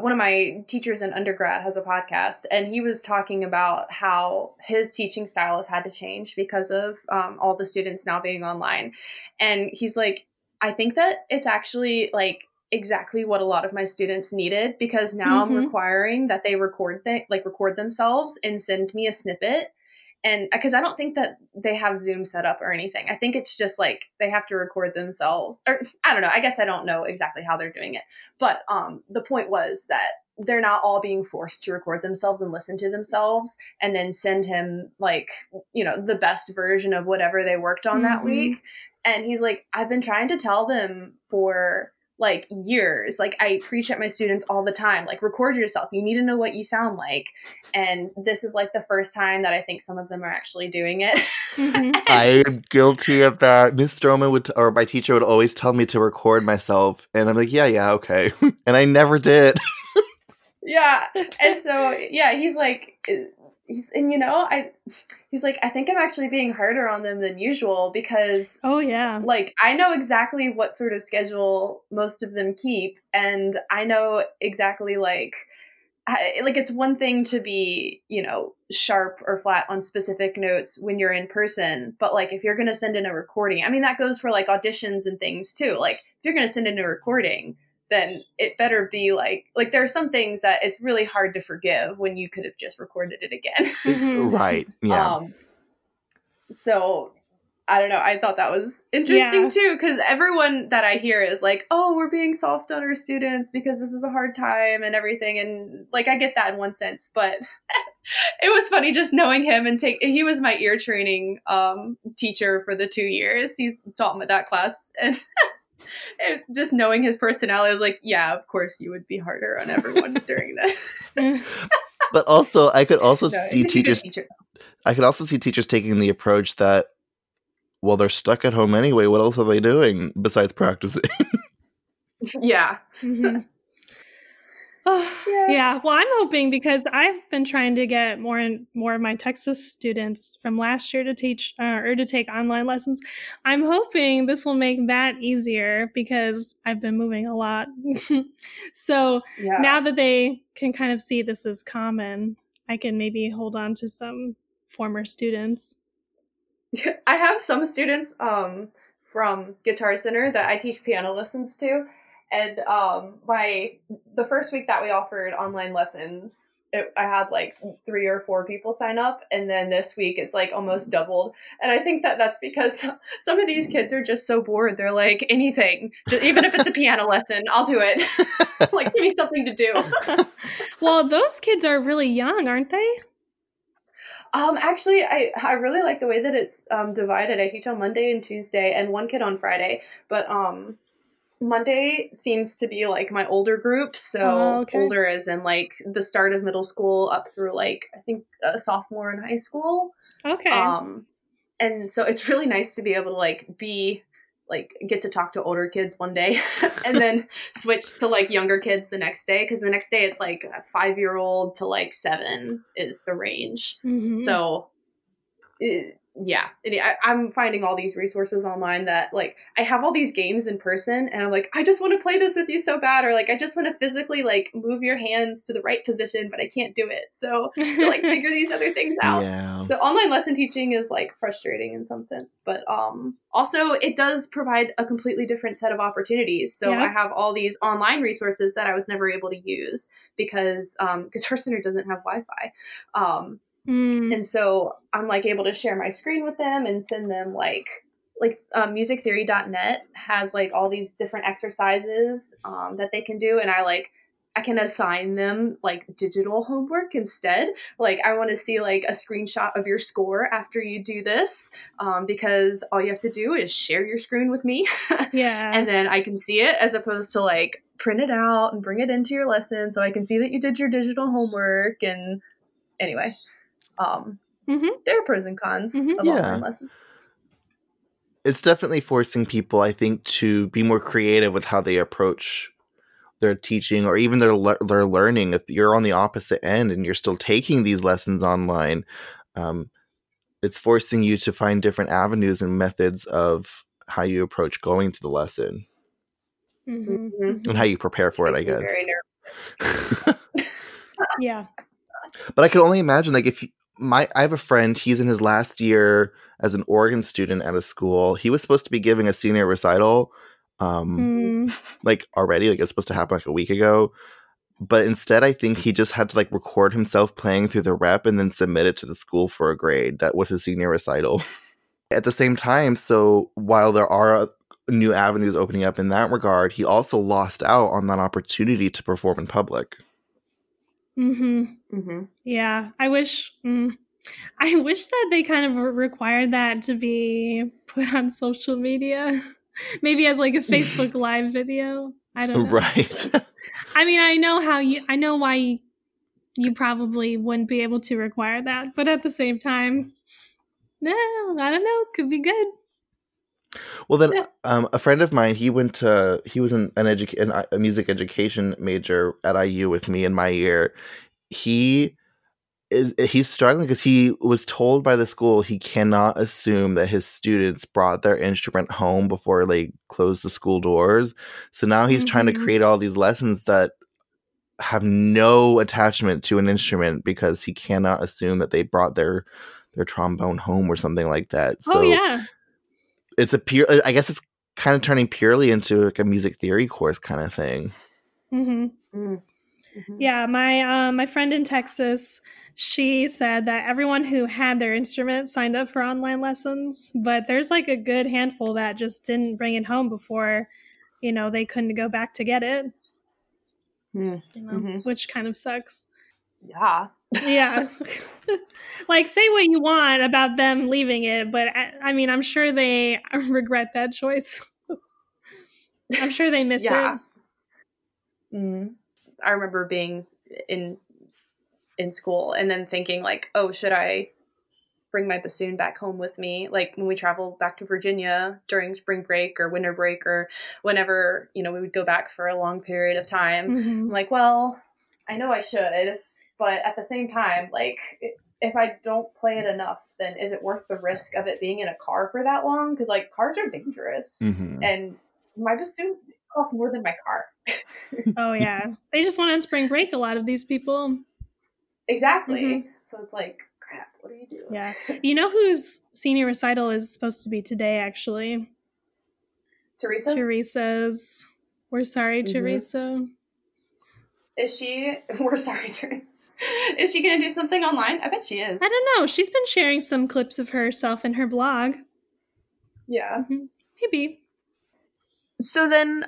one of my teachers in undergrad has a podcast, and he was talking about how his teaching style has had to change because of all the students now being online. And he's like, I think that it's actually like exactly what a lot of my students needed, because now I'm requiring that they record themselves and send me a snippet. And because I don't think that they have Zoom set up or anything. I think it's just like they have to record themselves, or I don't know. I guess I don't know exactly how they're doing it. But the point was that they're not all being forced to record themselves and listen to themselves and then send him like, you know, the best version of whatever they worked on that week. And he's like, I've been trying to tell them for like years. Like, I preach at my students all the time, like, record yourself. You need to know what you sound like. And this is like the first time that I think some of them are actually doing it. I'm guilty of that. Ms. Stroman or my teacher would always tell me to record myself. And I'm like, yeah, okay. And I never did. Yeah. And so, yeah, he's like, I think I'm actually being harder on them than usual because, like, I know exactly what sort of schedule most of them keep. And I know exactly, like it's one thing to be, you know, sharp or flat on specific notes when you're in person. But like, if you're going to send in a recording, I mean, that goes for like auditions and things too. Like, if you're going to send in a recording, then it better be like there are some things that it's really hard to forgive when you could have just recorded it again. Right. Yeah. So I don't know. I thought that was interesting too, because everyone that I hear is like, oh, we're being soft on our students because this is a hard time and everything. And like, I get that in one sense, but it was funny just knowing him he was my ear training teacher for the 2 years. He taught me that class. And just knowing his personality is like, yeah, of course you would be harder on everyone during this. But also, I could also see teachers. I could also see teachers taking the approach that, well, they're stuck at home anyway. What else are they doing besides practicing? Yeah. Mm-hmm. Yeah. Well, I'm hoping, because I've been trying to get more and more of my Texas students from last year to teach or to take online lessons. I'm hoping this will make that easier, because I've been moving a lot. So now that they can kind of see this is common, I can maybe hold on to some former students. I have some students from Guitar Center that I teach piano lessons to. And the first week that we offered online lessons, I had like 3 or 4 people sign up. And then this week it's like almost doubled. And I think that that's because some of these kids are just so bored. They're like, anything, even if it's a piano lesson, I'll do it. Like, give me something to do. Well, those kids are really young, aren't they? Actually, I really like the way that it's divided. I teach on Monday and Tuesday and one kid on Friday. But Monday seems to be like my older group. So older as in like the start of middle school up through like, I think a sophomore in high school. Okay. And so it's really nice to be able to like get to talk to older kids one day and then switch to like younger kids the next day. 'Cause the next day it's like a 5-year-old to like 7 is the range. Mm-hmm. So I'm finding all these resources online that, like, I have all these games in person and I'm like, I just want to play this with you so bad, or like, I just want to physically like move your hands to the right position, but I can't do it. So to like figure these other things out. Yeah. So online lesson teaching is like frustrating in some sense, but also it does provide a completely different set of opportunities. So I have all these online resources that I was never able to use because Guitar Center doesn't have Wi-Fi. And so I'm like able to share my screen with them and send them like music theory.net has like all these different exercises that they can do. And I can assign them like digital homework instead. Like, I want to see like a screenshot of your score after you do this, because all you have to do is share your screen with me. Yeah. And then I can see it, as opposed to like print it out and bring it into your lesson so I can see that you did your digital homework. And anyway. There are pros and cons of online lessons. It's definitely forcing people, I think, to be more creative with how they approach their teaching or even their learning. If you're on the opposite end and you're still taking these lessons online, it's forcing you to find different avenues and methods of how you approach going to the lesson and how you prepare for it, I guess. Very nervous. Yeah. But I could only imagine, like, if I have a friend, he's in his last year as an organ student at a school. He was supposed to be giving a senior recital, like, already. Like, it's supposed to happen, like, a week ago. But instead, I think he just had to, like, record himself playing through the rep and then submit it to the school for a grade. That was his senior recital. At the same time, so while there are new avenues opening up in that regard, he also lost out on that opportunity to perform in public. Yeah, I wish that they kind of required that to be put on social media, maybe as like a Facebook Live video. I don't know. Right. I mean, I know why you probably wouldn't be able to require that, but at the same time, no, I don't know. It could be good. Well, then a friend of mine, he was a music education major at IU with me in my year. He's struggling because he was told by the school he cannot assume that his students brought their instrument home before they closed the school doors. So now he's trying to create all these lessons that have no attachment to an instrument because he cannot assume that they brought their trombone home or something like that. So, it's I guess it's kind of turning purely into like a music theory course kind of thing. Yeah, my friend in Texas, she said that everyone who had their instrument signed up for online lessons, but there's like a good handful that just didn't bring it home before, you know, they couldn't go back to get it, which kind of sucks. Yeah. Yeah. Like, say what you want about them leaving it, but I mean, I'm sure they regret that choice. I'm sure they miss it. I remember being in school and then thinking like, oh, should I bring my bassoon back home with me? Like, when we travel back to Virginia during spring break or winter break or whenever, you know, we would go back for a long period of time. I'm like, well, I know I should. But at the same time, like, if I don't play it enough, then is it worth the risk of it being in a car for that long? Because, like, cars are dangerous. And my bassoon costs more than my car. Oh, yeah. They just went on spring break, a lot of these people. Exactly. So it's like, crap, what do you do? Yeah. You know whose senior recital is supposed to be today, actually? Teresa's. We're sorry, Teresa. We're sorry, Teresa. Is she going to do something online? I bet she is. I don't know. She's been sharing some clips of herself in her blog. Yeah. Maybe. So then,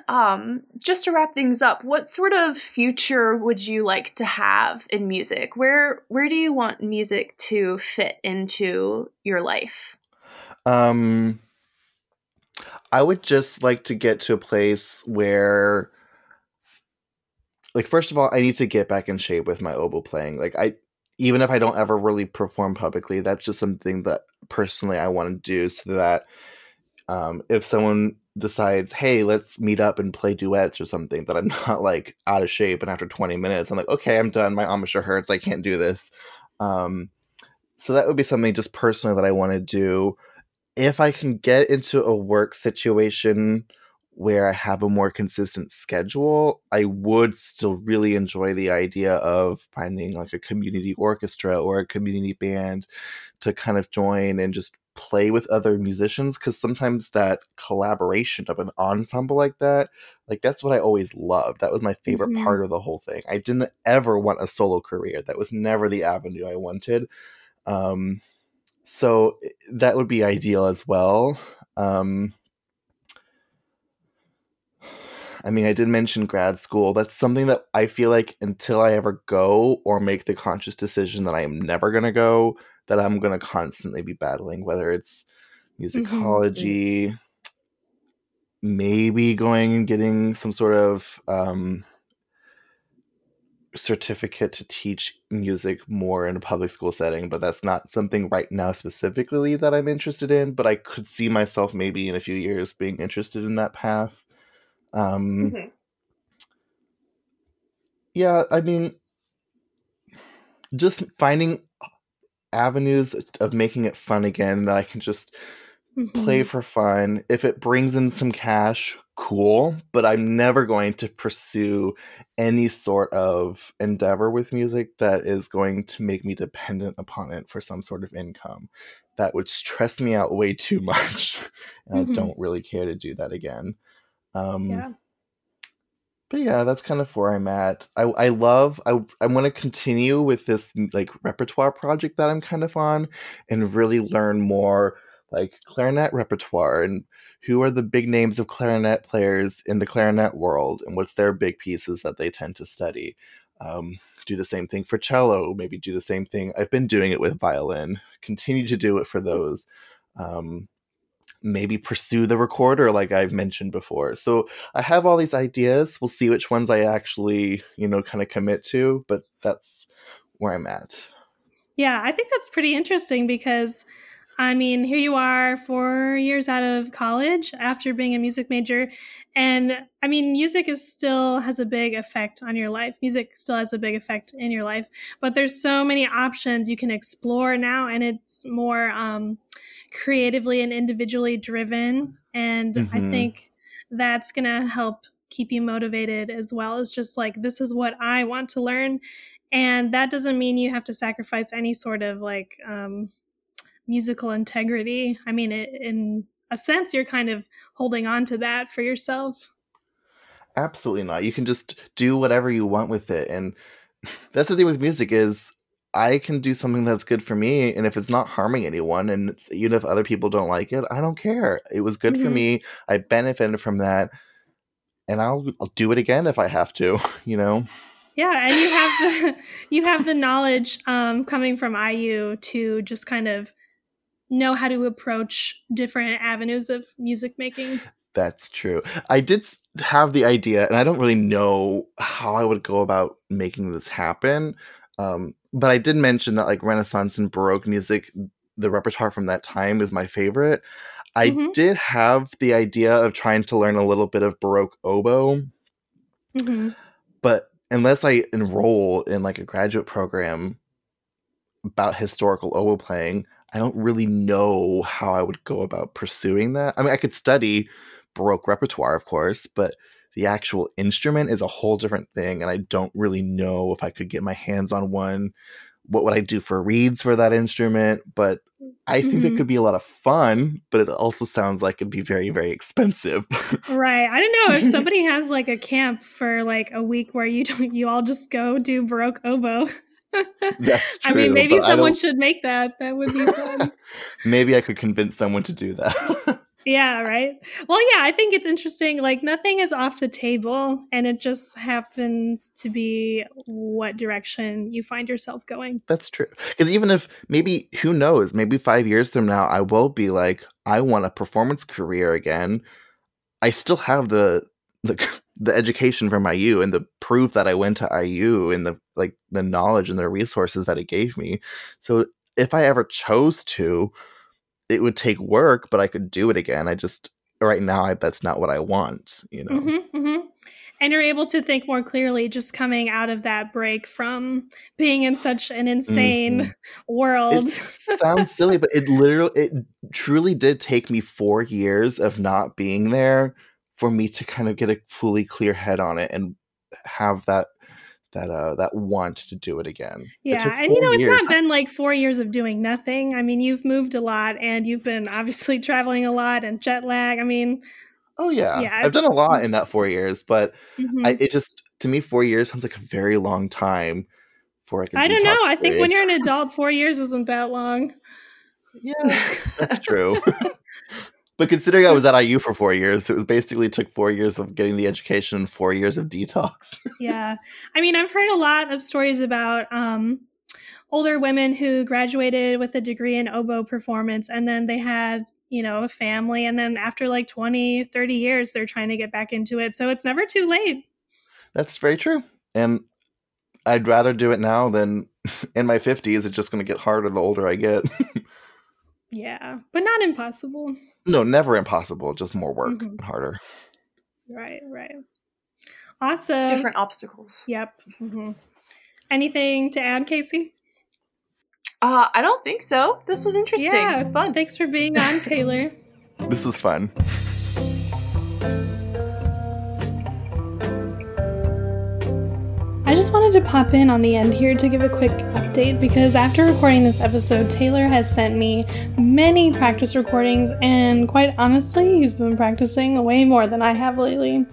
just to wrap things up, what sort of future would you like to have in music? Where do you want music to fit into your life? I would just like to get to a place where... Like, first of all, I need to get back in shape with my oboe playing. Like, even if I don't ever really perform publicly, that's just something that personally I want to do, so that if someone decides, hey, let's meet up and play duets or something, that I'm not like out of shape. And after 20 minutes, I'm like, okay, I'm done. My embouchure hurts. I can't do this. So that would be something just personally that I want to do. If I can get into a work situation where I have a more consistent schedule, I would still really enjoy the idea of finding like a community orchestra or a community band to kind of join and just play with other musicians, because sometimes that collaboration of an ensemble like that, like that's what I always loved. That was my favorite part of the whole thing. I didn't ever want a solo career. That was never the avenue I wanted. So that would be ideal as well. I mean, I did mention grad school. That's something that I feel like until I ever go or make the conscious decision that I am never going to go, that I'm going to constantly be battling, whether it's musicology, maybe going and getting some sort of certificate to teach music more in a public school setting. But that's not something right now specifically that I'm interested in. But I could see myself maybe in a few years being interested in that path. Yeah, I mean, just finding avenues of making it fun again that I can just play for fun. If it brings in some cash, cool, but I'm never going to pursue any sort of endeavor with music that is going to make me dependent upon it for some sort of income. That would stress me out way too much, and I don't really care to do that again. But yeah, that's kind of where I'm at. I want to continue with this like repertoire project that I'm kind of on and really learn more like clarinet repertoire and who are the big names of clarinet players in the clarinet world and what's their big pieces that they tend to study. Do the same thing for cello, maybe do the same thing. I've been doing it with violin, continue to do it for those. Maybe pursue the recorder like I've mentioned before. So I have all these ideas. We'll see which ones I actually, you know, kind of commit to, but that's where I'm at. Yeah, I think that's pretty interesting because, I mean, here you are 4 years out of college after being a music major. And I mean, music is still has a big effect on your life. Music still has a big effect in your life, but there's so many options you can explore now. And it's more, creatively and individually driven, and I think that's gonna help keep you motivated as well as just like, this is what I want to learn, and that doesn't mean you have to sacrifice any sort of like musical integrity. I mean, in a sense, you're kind of holding on to that for yourself. Absolutely not. You can just do whatever you want with it, and that's the thing with music is I can do something that's good for me, and if it's not harming anyone, and even if other people don't like it, I don't care. It was good for me. I benefited from that, and I'll do it again if I have to, you know? Yeah, and you have the, you have the knowledge coming from IU to just kind of know how to approach different avenues of music making. That's true. I did have the idea, and I don't really know how I would go about making this happen. But I did mention that like Renaissance and Baroque music, the repertoire from that time is my favorite. I did have the idea of trying to learn a little bit of Baroque oboe, but unless I enroll in like a graduate program about historical oboe playing, I don't really know how I would go about pursuing that. I mean, I could study Baroque repertoire, of course, but the actual instrument is a whole different thing, and I don't really know if I could get my hands on one. What would I do for reeds for that instrument? But I think it could be a lot of fun, but it also sounds like it'd be very, very expensive. Right. I don't know if somebody has like a camp for like a week where you all just go do Baroque oboe. That's true. I mean, maybe someone should make that. That would be fun. Maybe I could convince someone to do that. Yeah, right. Well, yeah, I think it's interesting. Like, nothing is off the table, and it just happens to be what direction you find yourself going. That's true. Because even if maybe, who knows, maybe 5 years from now, I will be like, I want a performance career again. I still have the education from IU and the proof that I went to IU and the like the knowledge and the resources that it gave me. So if I ever chose to, it would take work, but I could do it again. I just, right now, that's not what I want, you know? And you're able to think more clearly just coming out of that break from being in such an insane world. It sounds silly, but it truly did take me 4 years of not being there for me to kind of get a fully clear head on it and have that want to do it again. Yeah, and it's not been like 4 years of doing nothing. I mean, you've moved a lot and you've been obviously traveling a lot and jet lag. I mean... Oh, yeah. I've done a lot in that 4 years, but to me, 4 years sounds like a very long time before I can. I don't know. I think when you're an adult, 4 years isn't that long. Yeah, that's true. But considering I was at IU for 4 years, it basically took 4 years of getting the education, 4 years of detox. Yeah. I mean, I've heard a lot of stories about older women who graduated with a degree in oboe performance, and then they had, a family. And then after like 20, 30 years, they're trying to get back into it. So it's never too late. That's very true. And I'd rather do it now than in my 50s. It's just going to get harder the older I get. Yeah, but not impossible. No, never impossible. Just more work and harder. Right. Awesome. Different obstacles. Yep. Mm-hmm. Anything to add, Casey? I don't think so. This was interesting. Yeah, fun. Thanks for being on, Taylor. This was fun. I just wanted to pop in on the end here to give a quick update because after recording this episode, Taylor has sent me many practice recordings, and quite honestly, he's been practicing way more than I have lately.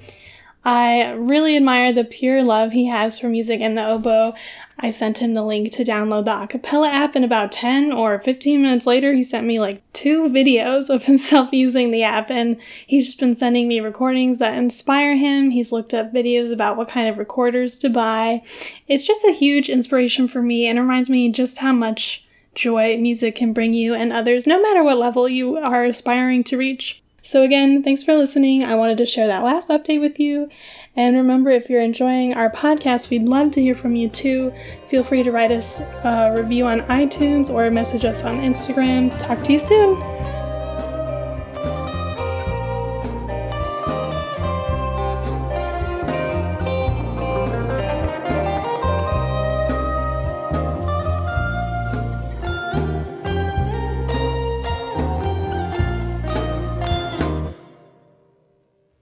I really admire the pure love he has for music and the oboe. I sent him the link to download the acapella app, and about 10 or 15 minutes later, he sent me like 2 videos of himself using the app, and he's just been sending me recordings that inspire him. He's looked up videos about what kind of recorders to buy. It's just a huge inspiration for me, and reminds me just how much joy music can bring you and others, no matter what level you are aspiring to reach. So again, thanks for listening. I wanted to share that last update with you. And remember, if you're enjoying our podcast, we'd love to hear from you too. Feel free to write us a review on iTunes or message us on Instagram. Talk to you soon.